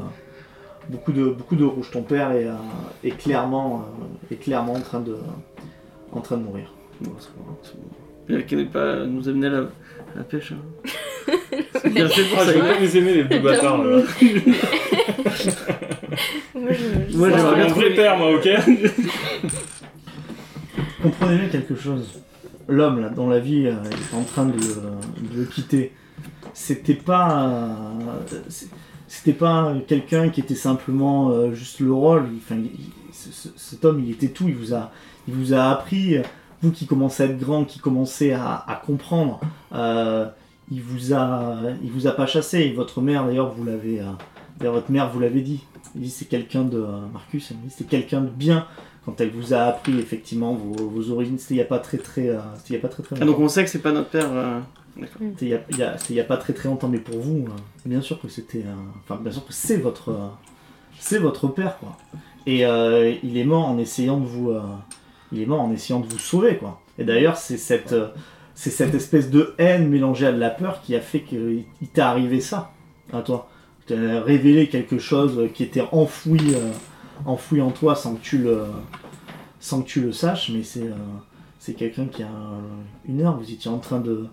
beaucoup de rouge. Ton père est clairement en train de mourir. Bon, c'est bon, c'est bon. Elle qui n'avait pas nous amener à la pêche. Hein. C'est bien fait pour ça. Je vais pas les aimer, les deux bâtards, là. Moi, j'aimerais bien trouver les pères, moi, ok. Comprenez bien quelque chose. L'homme, là, dans la vie, est en train de le quitter. C'était pas quelqu'un qui était simplement juste le rôle. Enfin, cet homme, il était tout. Il vous a appris... Vous qui commencez à être grand, qui commencez à comprendre, il vous a pas chassé. Et votre mère d'ailleurs vous l'avez dit. Elle dit c'est quelqu'un de Marcus. Elle dit c'est quelqu'un de bien quand elle vous a appris effectivement vos origines. C'était il y a pas très très longtemps. Ah, donc on sait que c'est pas notre père. D'accord. Il y a pas très très longtemps, mais pour vous, bien sûr que c'était, bien sûr que c'est votre père quoi. Et il est mort en essayant de vous. Il est mort en essayant de vous sauver, quoi. Et d'ailleurs, c'est cette espèce de haine mélangée à de la peur qui a fait qu'il t'est arrivé ça. À toi. Tu as révélé quelque chose qui était enfoui en toi sans que tu le saches, mais c'est quelqu'un qui a une heure, vous étiez en train de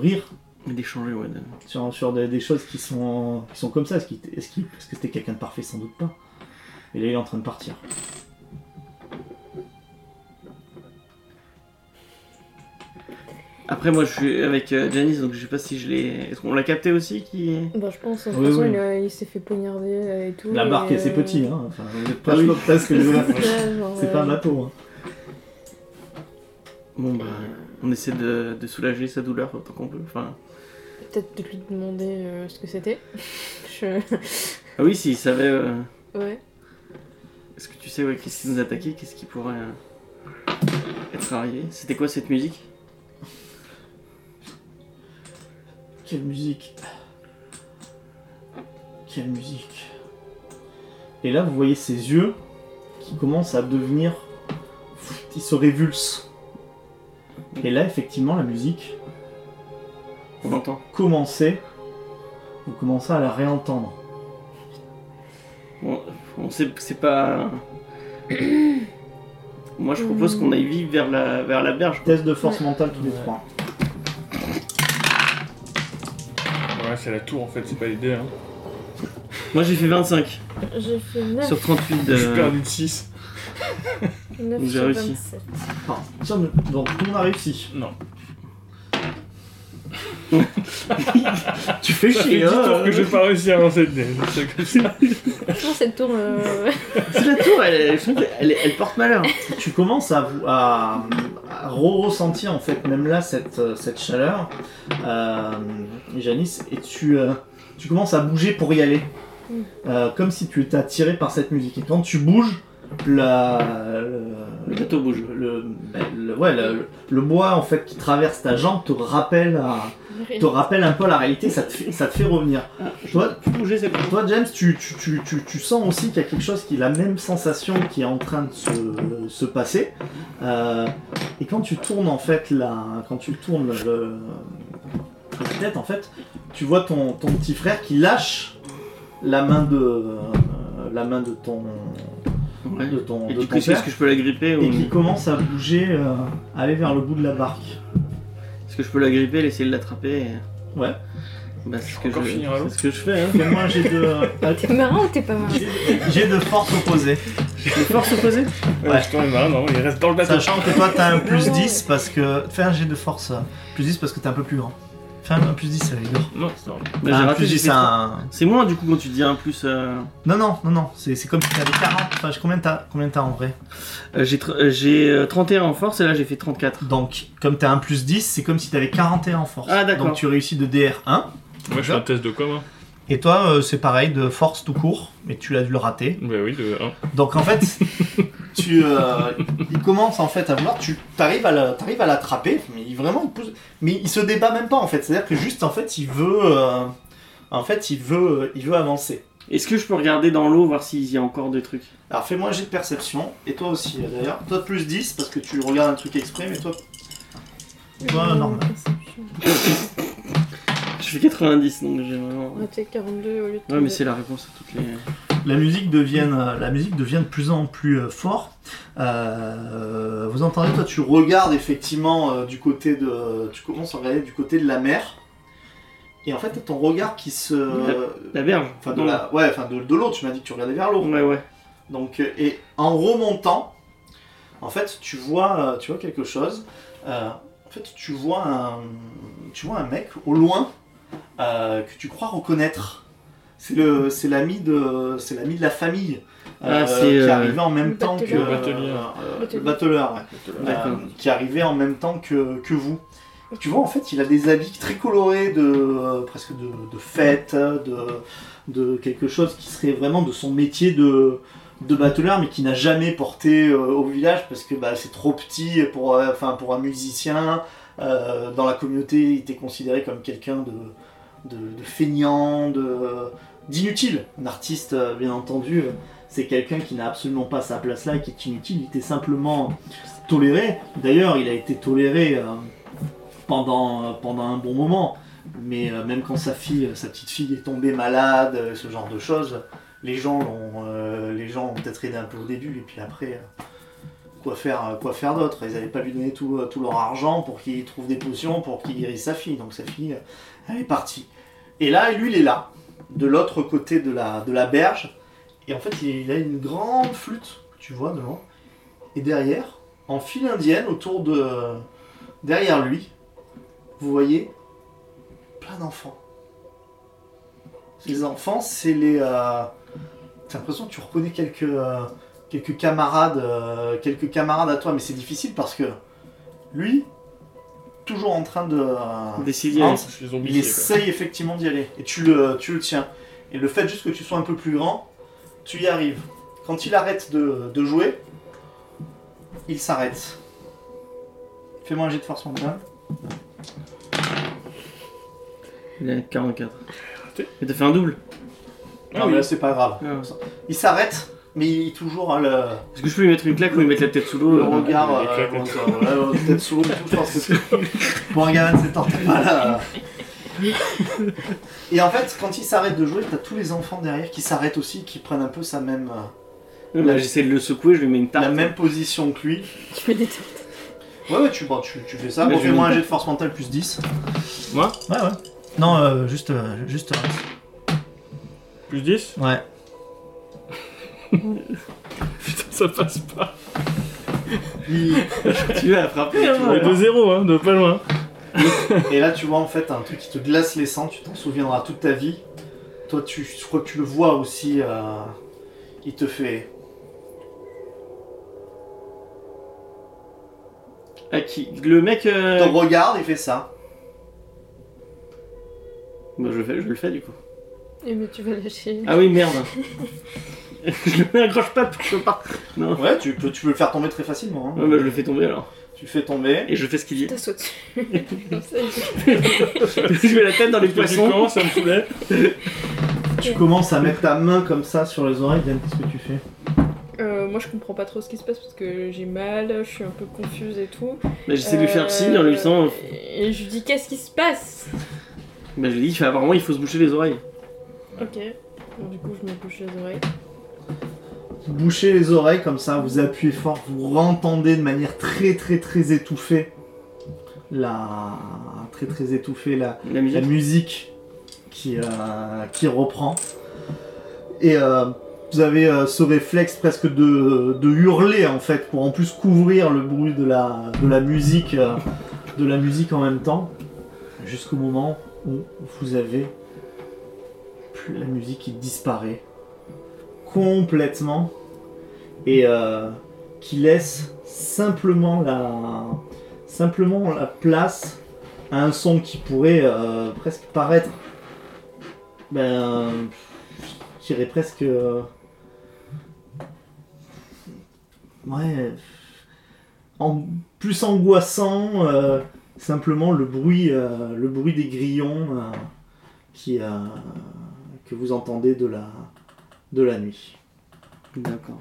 rire. Et d'échanger, ouais. Sur des choses qui sont comme ça. Est-ce que c'était quelqu'un de parfait? Sans doute pas. Et là, il est en train de partir. Après, moi, je suis avec Janice, donc je sais pas si je l'ai... Est-ce qu'on l'a capté aussi qui... Bah, je pense. De toute façon, il s'est fait poignarder et tout. La barque, c'est petit, hein. Enfin, c'est pas un bateau. Hein. Bon, bah, on essaie de soulager sa douleur autant qu'on peut, enfin... Peut-être de lui demander ce que c'était. Ah oui, s'il savait... Ouais. Est-ce que tu sais, ouais, qu'est-ce qui nous attaquait? Qu'est-ce qui pourrait être arrivé? C'était quoi cette musique? Quelle musique. Et là, vous voyez ses yeux qui commencent à devenir... Ils se révulsent. Et là, effectivement, la musique... On entend. Vous commencez à la réentendre. Bon, on sait que c'est pas... Moi, je propose qu'on aille vivre vers la berge. Test de force mentale tous les trois. Ouais, c'est la tour en fait, c'est pas l'idée. Hein. Moi j'ai fait 25. J'ai fait 9. Sur 38 de... J'ai perdu de 6. 9 j'ai réussi. Enfin, tiens, donc on a réussi. Non. Tu fais ça chier, fait 10 tours que j'ai pas réussi à avancer dedans. C'est comme ça. Non, cette tour... C'est la tour, elle porte malheur. Tu commences à ressentir en fait même là cette chaleur, Janice, et tu commences à bouger pour y aller, comme si tu étais attiré par cette musique. Et quand tu bouges, le bateau bouge. Le bois en fait qui traverse ta jambe te rappelle un peu la réalité. Ça te fait revenir. Toi, James, tu sens aussi qu'il y a quelque chose qui est la même sensation qui est en train de se passer. Et quand tu tournes en fait la tête en fait, tu vois ton petit frère qui lâche la main de ton... Ouais. De ton père, est-ce que je peux la gripper ou... Et qui commence à bouger, à aller vers le bout de la barque. Est-ce que je peux la gripper, l'essayer de l'attraper et... Ouais. Bah, c'est ce que je fais. Hein. Moi, j'ai de... T'es marrant ou t'es pas marrant? J'ai de force opposée. J'ai de force opposée? Ouais. Je tombe marrant, non, il reste dans le bateau. Sachant que toi, t'as un plus 10 parce que... Fais un jet de force. Plus 10 parce que t'es un peu plus grand. Fais un plus 10 avec Igor. Non, c'est normal. Bah, j'ai raté, c'est un... C'est moins du coup quand tu dis un plus... Non, c'est comme si t'avais 40. Enfin, combien t'as en vrai? J'ai 31 en force et là j'ai fait 34. Donc, comme t'as un plus 10, c'est comme si t'avais 41 en force. Ah, d'accord. Donc tu réussis de DR1. Moi, je fais un test de quoi, moi? Et toi, c'est pareil, de force tout court, mais tu l'as dû le rater. Bah oui, de 1. Donc en fait, il commence en fait à vouloir, tu arrives à l'attraper, mais il pousse, mais il se débat même pas en fait. C'est-à-dire que juste en fait, il veut avancer. Est-ce que je peux regarder dans l'eau, voir s'il y a encore des trucs? Alors fais-moi un jet de perception, et toi aussi d'ailleurs. Toi plus 10, parce que tu regardes un truc exprès, mais toi... Toi, normal. Je fais 90, donc j'ai vraiment... T'es 42 au lieu de... Ouais, mais c'est la réponse à toutes les... La musique devient de plus en plus forte. Vous entendez, toi tu regardes effectivement du côté de... Tu commences à regarder du côté de la mer. Et en fait, ton regard qui se... La berge. Enfin, de l'eau, tu m'as dit que tu regardais vers l'eau. Ouais. Donc, et en remontant, en fait, tu vois quelque chose. En fait, tu vois un mec au loin que tu crois reconnaître. C'est l'ami de la famille qui arrivait en même temps que... Le bateleur. Qui arrivait en même temps que vous. Tu vois, en fait, il a des habits très colorés, presque de fête, de quelque chose qui serait vraiment de son métier de bateleur, mais qui n'a jamais porté au village, parce que c'est trop petit pour un musicien. Dans la communauté, il était considéré comme quelqu'un de feignant, d'inutile. Un artiste, bien entendu, c'est quelqu'un qui n'a absolument pas sa place là, qui est inutile. Il était simplement toléré. D'ailleurs, il a été toléré... Pendant un bon moment, mais même quand sa petite fille est tombée malade, ce genre de choses, les gens l'ont peut-être aidé un peu au début, et puis après, quoi faire d'autre? Ils n'allaient pas lui donner tout leur argent pour qu'il trouve des potions, pour qu'il guérisse sa fille, donc sa fille, elle est partie. Et là, lui, il est là, de l'autre côté de la berge, et en fait, il a une grande flûte, tu vois, devant, et derrière, en file indienne, derrière lui, vous voyez plein d'enfants. Ces enfants, c'est les... T'as l'impression que tu reconnais quelques camarades à toi, mais c'est difficile parce que lui, toujours en train de... D'essayer. Il essaye effectivement d'y aller. Et tu le tiens. Et le fait juste que tu sois un peu plus grand, tu y arrives. Quand il arrête de jouer, il s'arrête. Fais-moi un jet de force mentale. Il est à 44. Mais t'as fait un double. Non, mais là c'est pas grave. Ah. Il s'arrête, mais il est toujours à le... Est-ce que je peux lui mettre une claque ou lui mettre la tête sous l'eau? Le regard, la tête sous l'eau, je pense que c'est... Pour un gamin de 7 ans, t'es pas là. Et en fait, quand il s'arrête de jouer, t'as tous les enfants derrière qui s'arrêtent aussi, qui prennent un peu sa même... J'essaie de le secouer, je lui mets une tarte. La même position que lui. Tu fais des tartes. Ouais, tu fais ça. Fais-moi un jet de force mentale plus 10. Moi ? Ouais. Non, juste. Plus 10 ? Ouais. Putain, ça passe pas. Tu vas frapper. De 0, hein, de pas loin. Et là, tu vois en fait un truc qui te glace les sangs, tu t'en souviendras toute ta vie. Toi, je crois que tu le vois aussi. Il te fait... À qui ? Le mec... Te regarde et fait ça. Bah je le fais du coup. Et mais tu vas lâcher. Ah oui, merde. Je le accroche pas pour que je parte. Non. Ouais, tu peux le faire tomber très facilement. Hein. Ouais, bah je le fais tomber alors. Tu le fais tomber. Et je fais ce qu'il dit. Je t'assois dessus. Je mets la tête dans les poissons. Tu commences à me soulever. Tu commences à mettre ta main comme ça sur les oreilles. Diane, qu'est-ce que tu fais ? Moi je comprends pas trop ce qui se passe parce que j'ai mal, je suis un peu confuse et tout. Bah, j'essaie de lui faire signe en lui disant... Et je lui dis qu'est-ce qui se passe? Bah je lui dis apparemment il faut se boucher les oreilles. Ok, donc du coup je me bouche les oreilles. Bouchez les oreilles comme ça, vous appuyez fort, vous entendez de manière très très très étouffée la musique qui reprend. Et vous avez ce réflexe presque de hurler en fait pour en plus couvrir le bruit de la musique en même temps, jusqu'au moment où vous avez la musique qui disparaît complètement et qui laisse simplement la place à un son qui pourrait presque paraître je dirais presque plus angoissant, simplement le bruit des grillons que vous entendez de la de la nuit. D'accord.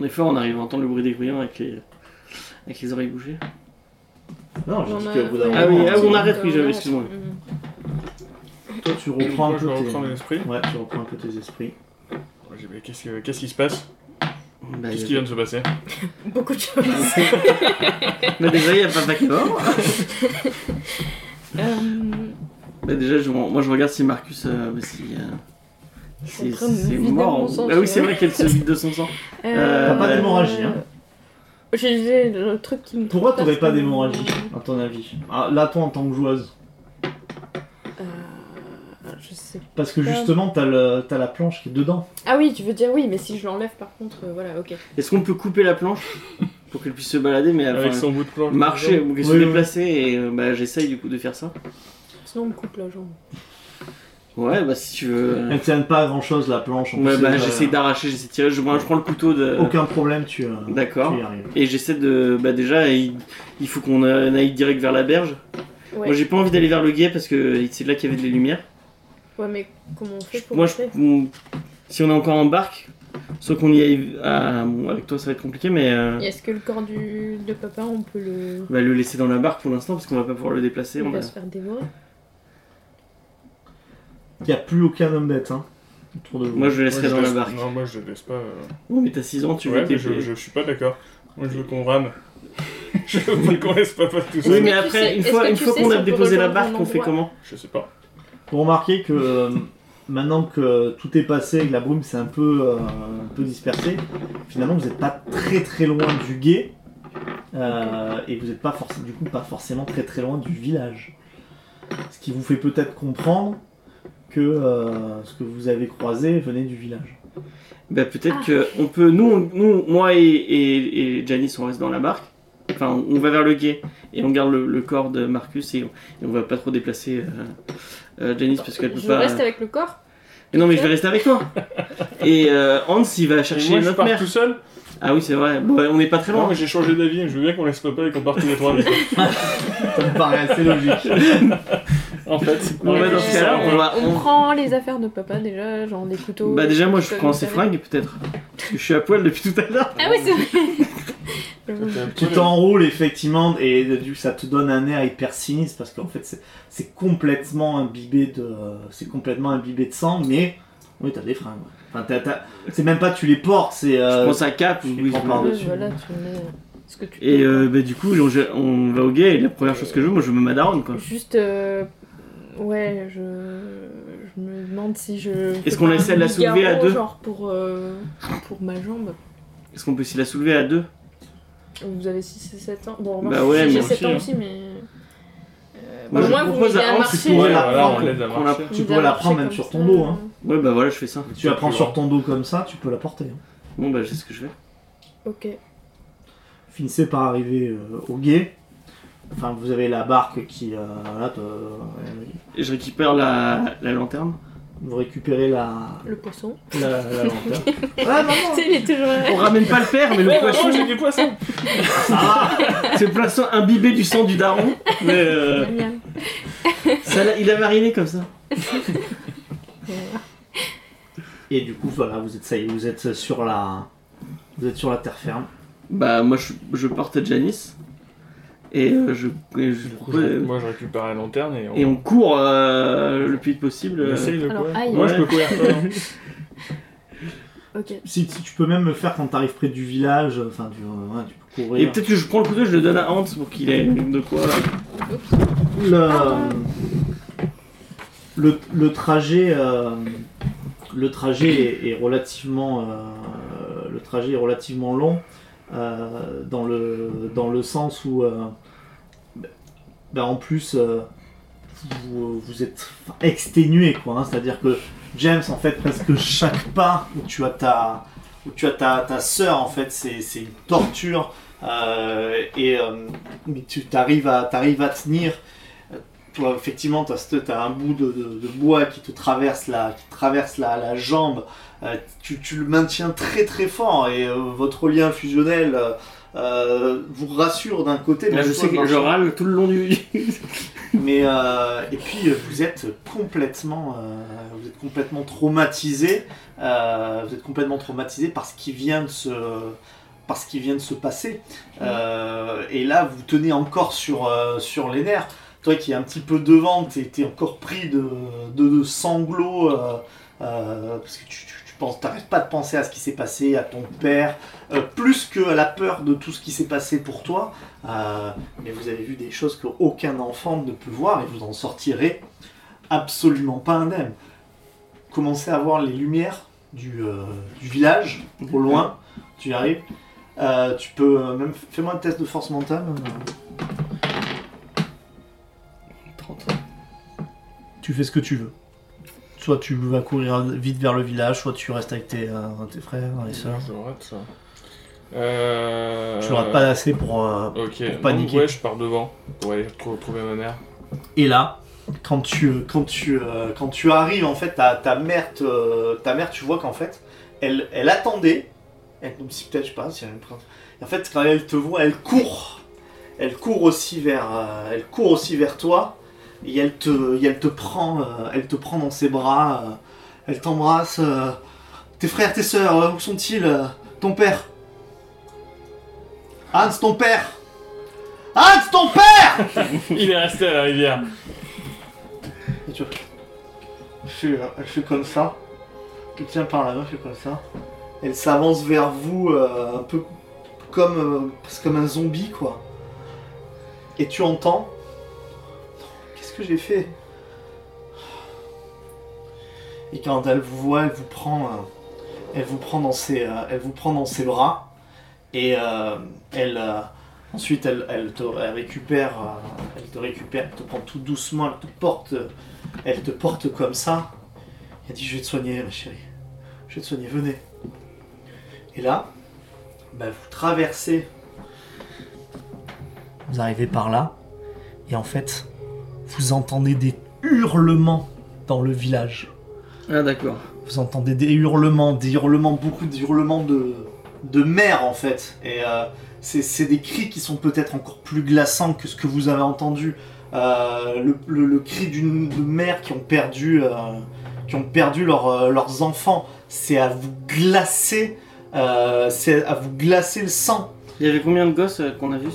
En effet, on arrive à entendre le bruit des grillons avec les oreilles bougées. Non, j'ai dit qu'au bout d'un moment... on arrête, oui, excuse-moi. Toi, tu reprends un peu tes esprits. Qu'est-ce qui se passe? Qu'est-ce qui vient de se passer? Beaucoup de choses. Mais déjà, il y a papa qui est mort. Bah déjà, moi je regarde si Marcus... c'est mort. Ah oui, c'est vrai qu'elle se vide de son sang. T'as pas d'hémorragie, hein? J'ai le truc qui me... Pourquoi t'aurais pas d'hémorragie, à ton avis? Là, toi, en tant que joueuse. Je sais pas. Parce que justement, t'as la planche qui est dedans. Ah oui, tu veux dire oui, mais si je l'enlève, par contre, voilà, ok. Est-ce qu'on peut couper la planche pour qu'elle puisse se balader, mais avec son bout de planche, marcher, ou qu'elle se déplace, et j'essaye du coup de faire ça. Sinon, on me coupe la jambe. Ouais, bah si tu veux. Elle tient pas à grand chose la planche. Ouais, j'essaie d'arracher, j'essaie de tirer. Je prends le couteau de. Aucun problème, tu. D'accord. Tu y arrives. Et j'essaie de. Déjà, il faut qu'on aille direct vers la berge. Ouais. Moi, j'ai pas envie d'aller vers le gué parce que c'est là qu'il y avait des lumières. Ouais, mais comment on fait pour monter ? Si on est encore en barque, soit qu'on y aille. Avec toi, ça va être compliqué, mais. Est-ce que le corps de papa, on peut le. Le laisser dans la barque pour l'instant parce qu'on va pas pouvoir le déplacer. On va se faire dévorer. Il n'y a plus aucun homme bête, hein, autour de vous. Moi, je le laisserai dans la barque. Non, moi, je le laisse pas. Oh, mais t'as 6 ans, tu veux... Je suis pas d'accord. Moi, je veux qu'on rame. Je veux qu'on laisse papa tout seul. Oui, mais après, une fois qu'on a déposé la barque, on fait comment? Je sais pas. Vous remarquez que maintenant que tout est passé et que la brume s'est un peu dispersée, finalement, vous n'êtes pas très très loin du gué. Et vous n'êtes pas forcément très très loin du village. Ce qui vous fait peut-être comprendre que ce que vous avez croisé venait du village. Peut-être que on peut, nous, moi et Janice, on reste dans la barque. Enfin, on va vers le gué et on garde le corps de Marcus et on va pas trop déplacer Janice parce qu'elle peut pas. Je reste avec le corps. Mais non, mais je vais rester avec toi. Et Hans, il va chercher notre mère. Moi, je pars tout seul. Ah oui, c'est vrai. Bon, on n'est pas très loin. Non, mais j'ai changé d'avis. Je veux bien qu'on laisse papa et qu'on parte tous les trois. Ça me paraît assez logique. En fait, dans ce cas-là, on prend les affaires de papa déjà, genre des couteaux. Déjà, moi, je prends ses fringues peut-être. Parce que je suis à poil depuis tout à l'heure. Ah oui, c'est vrai. Tu t'enroules effectivement et ça te donne un air hyper sinistre parce qu'en fait, c'est complètement imbibé de, sang, mais oui, t'as des fringues. Enfin, c'est même pas tu les portes, c'est. Je prends sa cape, je prends par-dessus. Voilà, tu mets. Et du coup, on va au guet et la première chose que je veux, moi, je me mets ma daronne, quoi. Juste. Ouais, je me demande si je... Est-ce qu'on essaie de la soulever à deux, genre pour ma jambe. Est-ce qu'on peut essayer de la soulever à deux? Vous avez 6 et 7 ans. Bon, moi, j'ai 7 ans aussi, mais... moi, je vous propose à Hans, tu pourrais la prendre même sur ton dos. Hein. Ouais, je fais ça. Tu la prends sur ton dos comme ça, tu peux la porter. Hein. Bon, je sais ce que je fais. Ok. Finissez par arriver au guet. Enfin, vous avez la barque qui... Et je récupère la lanterne. Vous récupérez le poisson. La lanterne. Maman, il est toujours... On ramène pas le père, mais le poisson... Maman, j'ai du poisson. C'est le poisson imbibé du sang du daron. Mais il a mariné comme ça. Et du coup, voilà, vous êtes sur la... Vous êtes sur la terre ferme. Moi, je porte Janice. Et moi je récupère la lanterne et on court le plus vite possible. Essaye de courir. Moi je peux courir. Ok. Si tu peux même le faire quand t'arrives près du village, enfin tu peux courir. Et peut-être que je prends le couteau, je le donne à Hans pour qu'il ait de quoi. Le trajet est relativement long. Dans le sens où en plus vous êtes exténué, quoi, hein, c'est-à-dire que James, en fait, presque chaque pas où tu as ta sœur, en fait, c'est une torture, mais tu t'arrives à tenir. Toi, effectivement, t'as un bout de bois qui te traverse la jambe. Tu le maintiens très très fort et votre lien fusionnel vous rassure d'un côté. Là, je sais que je râle tout le long du. Mais et puis vous êtes complètement traumatisé. Vous êtes complètement traumatisé par ce qui vient de se. Parce qu'il vient de se passer. Et là, vous tenez encore sur les nerfs. Toi qui es un petit peu devant, t'es encore pris de sanglots, parce que tu penses, t'arrêtes pas de penser à ce qui s'est passé, à ton père, plus que à la peur de tout ce qui s'est passé pour toi. Mais vous avez vu des choses qu'aucun enfant ne peut voir et vous en sortirez absolument pas indemne. Commencez à voir les lumières du village, au loin. Tu y arrives. Tu peux même... Fais-moi un test de force mentale. 30. Tu fais ce que tu veux. Soit tu vas courir vite vers le village, soit tu restes avec tes frères et sœurs. Je rate ça. Je le rate pas assez pour paniquer. Donc ouais, je pars devant pour aller retrouver ma mère. Et là, quand tu arrives, en fait, ta mère, tu vois qu'en fait, elle attendait. Elle me dit peut-être, je sais pas, si elle me prend. En fait, quand elle te voit, elle court. Elle court aussi vers toi. Et elle te prend dans ses bras. Elle t'embrasse. Tes frères, tes sœurs, où sont-ils? Ton père. Hans, ton père Il est resté à la rivière. Et tu vois, je suis comme ça. Je tiens par la main, je suis comme ça. Elle s'avance vers vous un peu comme un zombie, quoi. Et tu entends... Qu'est-ce que j'ai fait? Et quand elle vous voit, elle vous prend dans ses bras. Et ensuite, elle te récupère, elle te prend tout doucement, elle te porte comme ça. Elle dit, je vais te soigner, ma chérie. Je vais te soigner, venez. Et là, vous traversez. Vous arrivez par là, et en fait, vous entendez des hurlements dans le village. Ah d'accord. Vous entendez beaucoup de hurlements de mère en fait. Et c'est des cris qui sont peut-être encore plus glaçants que ce que vous avez entendu. Le cri de mères qui ont perdu leurs enfants, c'est à vous glacer. C'est à vous glacer le sang. Il y avait combien de gosses qu'on a vus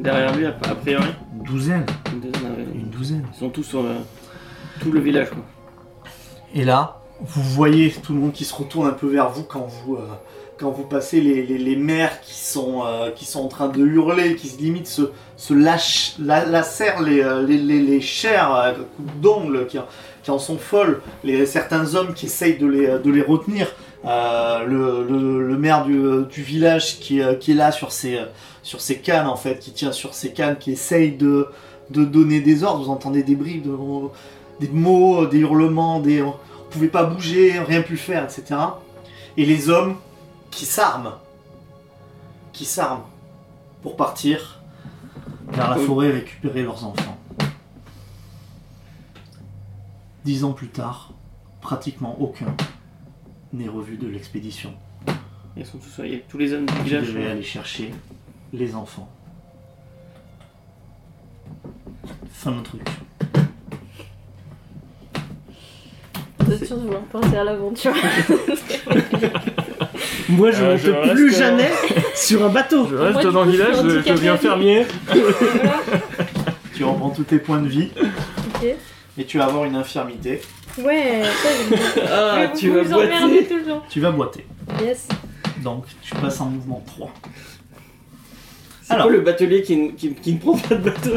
derrière lui, a priori? Une douzaine. Ils sont tous sur tout le village, quoi. Et là, vous voyez tout le monde qui se retourne un peu vers vous quand vous passez les mères qui sont en train de hurler, qui limite lacèrent les chairs à coups d'ongles, qui en sont folles, certains hommes qui essayent de les retenir. Le maire du village qui est là sur ses cannes en fait, qui tient sur ses cannes, qui essaye de donner des ordres. Vous entendez des bribes, des mots, des hurlements, on pouvait pas bouger, rien pu faire, etc. Et les hommes qui s'arment pour partir vers la forêt récupérer leurs enfants. 10 ans plus tard, pratiquement aucun n'est revu de l'expédition. Il y a tous les hommes du village. Je vais aller chercher les enfants. Fin de l'introduction. Vous êtes sûr de vouloir penser à l'aventure? Moi je ne monte plus jamais sur un bateau. Je reste dans le village, je deviens fermier. Tu reprends tous tes points de vie. Okay. Et tu vas avoir une infirmité. Ouais, ça j'ai tu vas boiter toujours. Tu vas boiter. Yes. Donc tu passes en mouvement 3. C'est alors, quoi le batelier qui ne prend pas de bateau?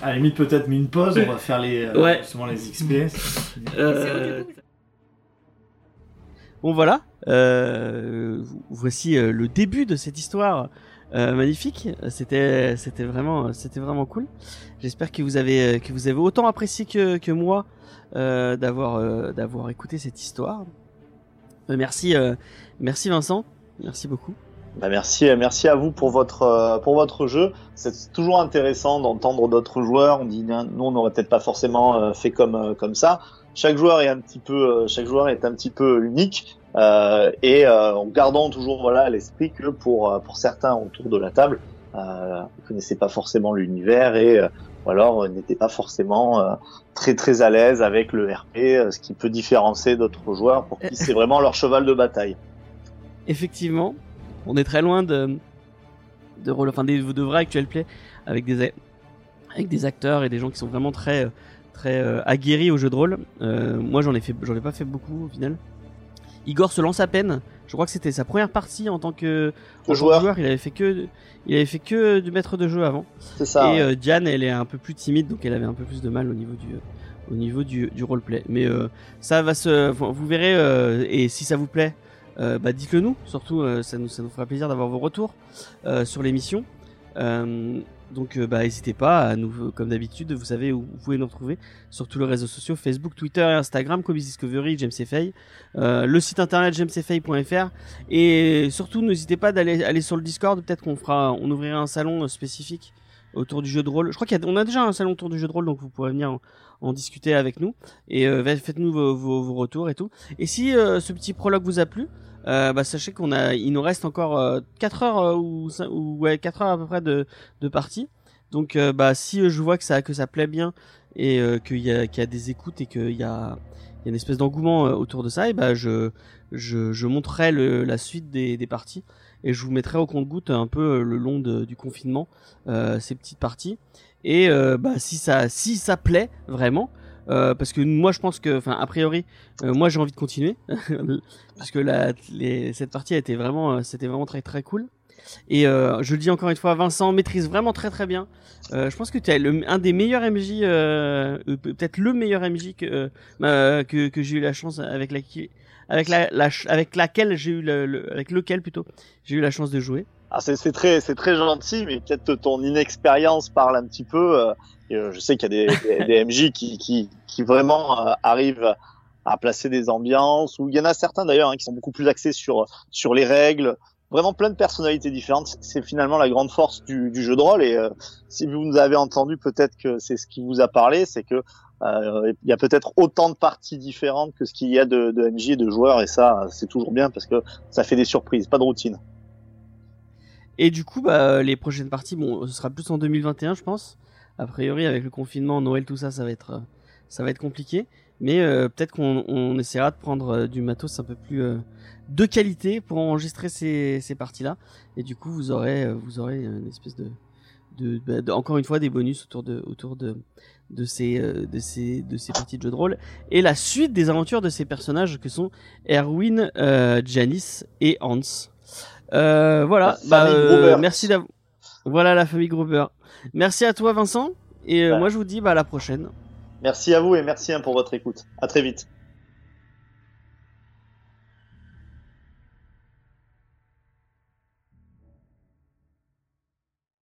À la limite peut-être mis une pause, on va faire justement les XP. Bon voilà, voici le début de cette histoire. Magnifique, c'était vraiment cool. J'espère que vous avez autant apprécié que moi d'avoir écouté cette histoire. Merci Vincent, merci beaucoup. Merci à vous pour votre jeu. C'est toujours intéressant d'entendre d'autres joueurs. On dit nous on n'aurait peut-être pas forcément fait comme ça. Chaque joueur est un petit peu unique. Et en gardant toujours voilà à l'esprit que pour certains autour de la table, ne connaissaient pas forcément l'univers et ou alors n'étaient pas forcément très à l'aise avec le RP, ce qui peut différencier d'autres joueurs pour qui c'est vraiment leur cheval de bataille. Effectivement, on est très loin de vrais actual play avec des acteurs et des gens qui sont vraiment très aguerris au jeu de rôle. Moi, j'en ai pas fait beaucoup au final. Igor se lance à peine. Je crois que c'était sa première partie en tant que joueur. Il avait fait que du maître de jeu avant. C'est ça. Et Diane, elle est un peu plus timide, donc elle avait un peu plus de mal au niveau du roleplay. Mais ça va se, vous verrez. Et si ça vous plaît, dites-le nous. Surtout, ça nous fera plaisir d'avoir vos retours sur l'émission. Donc, n'hésitez pas à nous, comme d'habitude, vous savez où vous pouvez nous retrouver sur tous les réseaux sociaux, Facebook, Twitter et Instagram, Comics Discovery, James et Faye, le site internet jamesfay.fr, et surtout n'hésitez pas d'aller sur le Discord, peut-être qu'on ouvrira un salon spécifique autour du jeu de rôle. Je crois qu'on a déjà un salon autour du jeu de rôle, donc vous pourrez venir en discuter avec nous, et faites-nous vos retours et tout. Et si ce petit prologue vous a plu, sachez il nous reste encore 4 heures ou 4 heures à peu près de partie. Donc si je vois que ça plaît bien et qu'il y a des écoutes et qu'il y a une espèce d'engouement autour de ça, et je montrerai la suite des parties et je vous mettrai au compte-gouttes un peu le long du confinement ces petites parties. Et si ça plaît vraiment. Parce que moi je pense que, enfin a priori, moi j'ai envie de continuer parce que cette partie était vraiment très très cool. Et je le dis encore une fois, Vincent maîtrise vraiment très très bien. Je pense que tu es un des meilleurs MJ, peut-être le meilleur MJ que j'ai eu la chance avec lequel j'ai eu la chance de jouer. Ah, c'est très gentil, mais peut-être ton inexpérience parle un petit peu. Je sais qu'il y a des MJ qui vraiment arrivent à placer des ambiances, ou il y en a certains d'ailleurs qui sont beaucoup plus axés sur les règles. Vraiment plein de personnalités différentes. C'est finalement la grande force du jeu de rôle. Et si vous nous avez entendu, peut-être que c'est ce qui vous a parlé, c'est que il y a peut-être autant de parties différentes que ce qu'il y a de MJ et de joueurs. Et ça, c'est toujours bien parce que ça fait des surprises, pas de routine. Et du coup, les prochaines parties, ce sera plus en 2021, je pense. A priori, avec le confinement, Noël, tout ça, ça va être compliqué. Mais peut-être qu'on essaiera de prendre du matos un peu plus de qualité pour enregistrer ces parties-là. Et du coup, vous aurez une espèce de encore une fois des bonus autour de ces parties de jeu de rôle et la suite des aventures de ces personnages que sont Erwin, Janice et Hans. Voilà. Merci d'avoir. Voilà la famille Gruber. Merci à toi Vincent et moi je vous dis à la prochaine. Merci à vous et merci pour votre écoute. À très vite.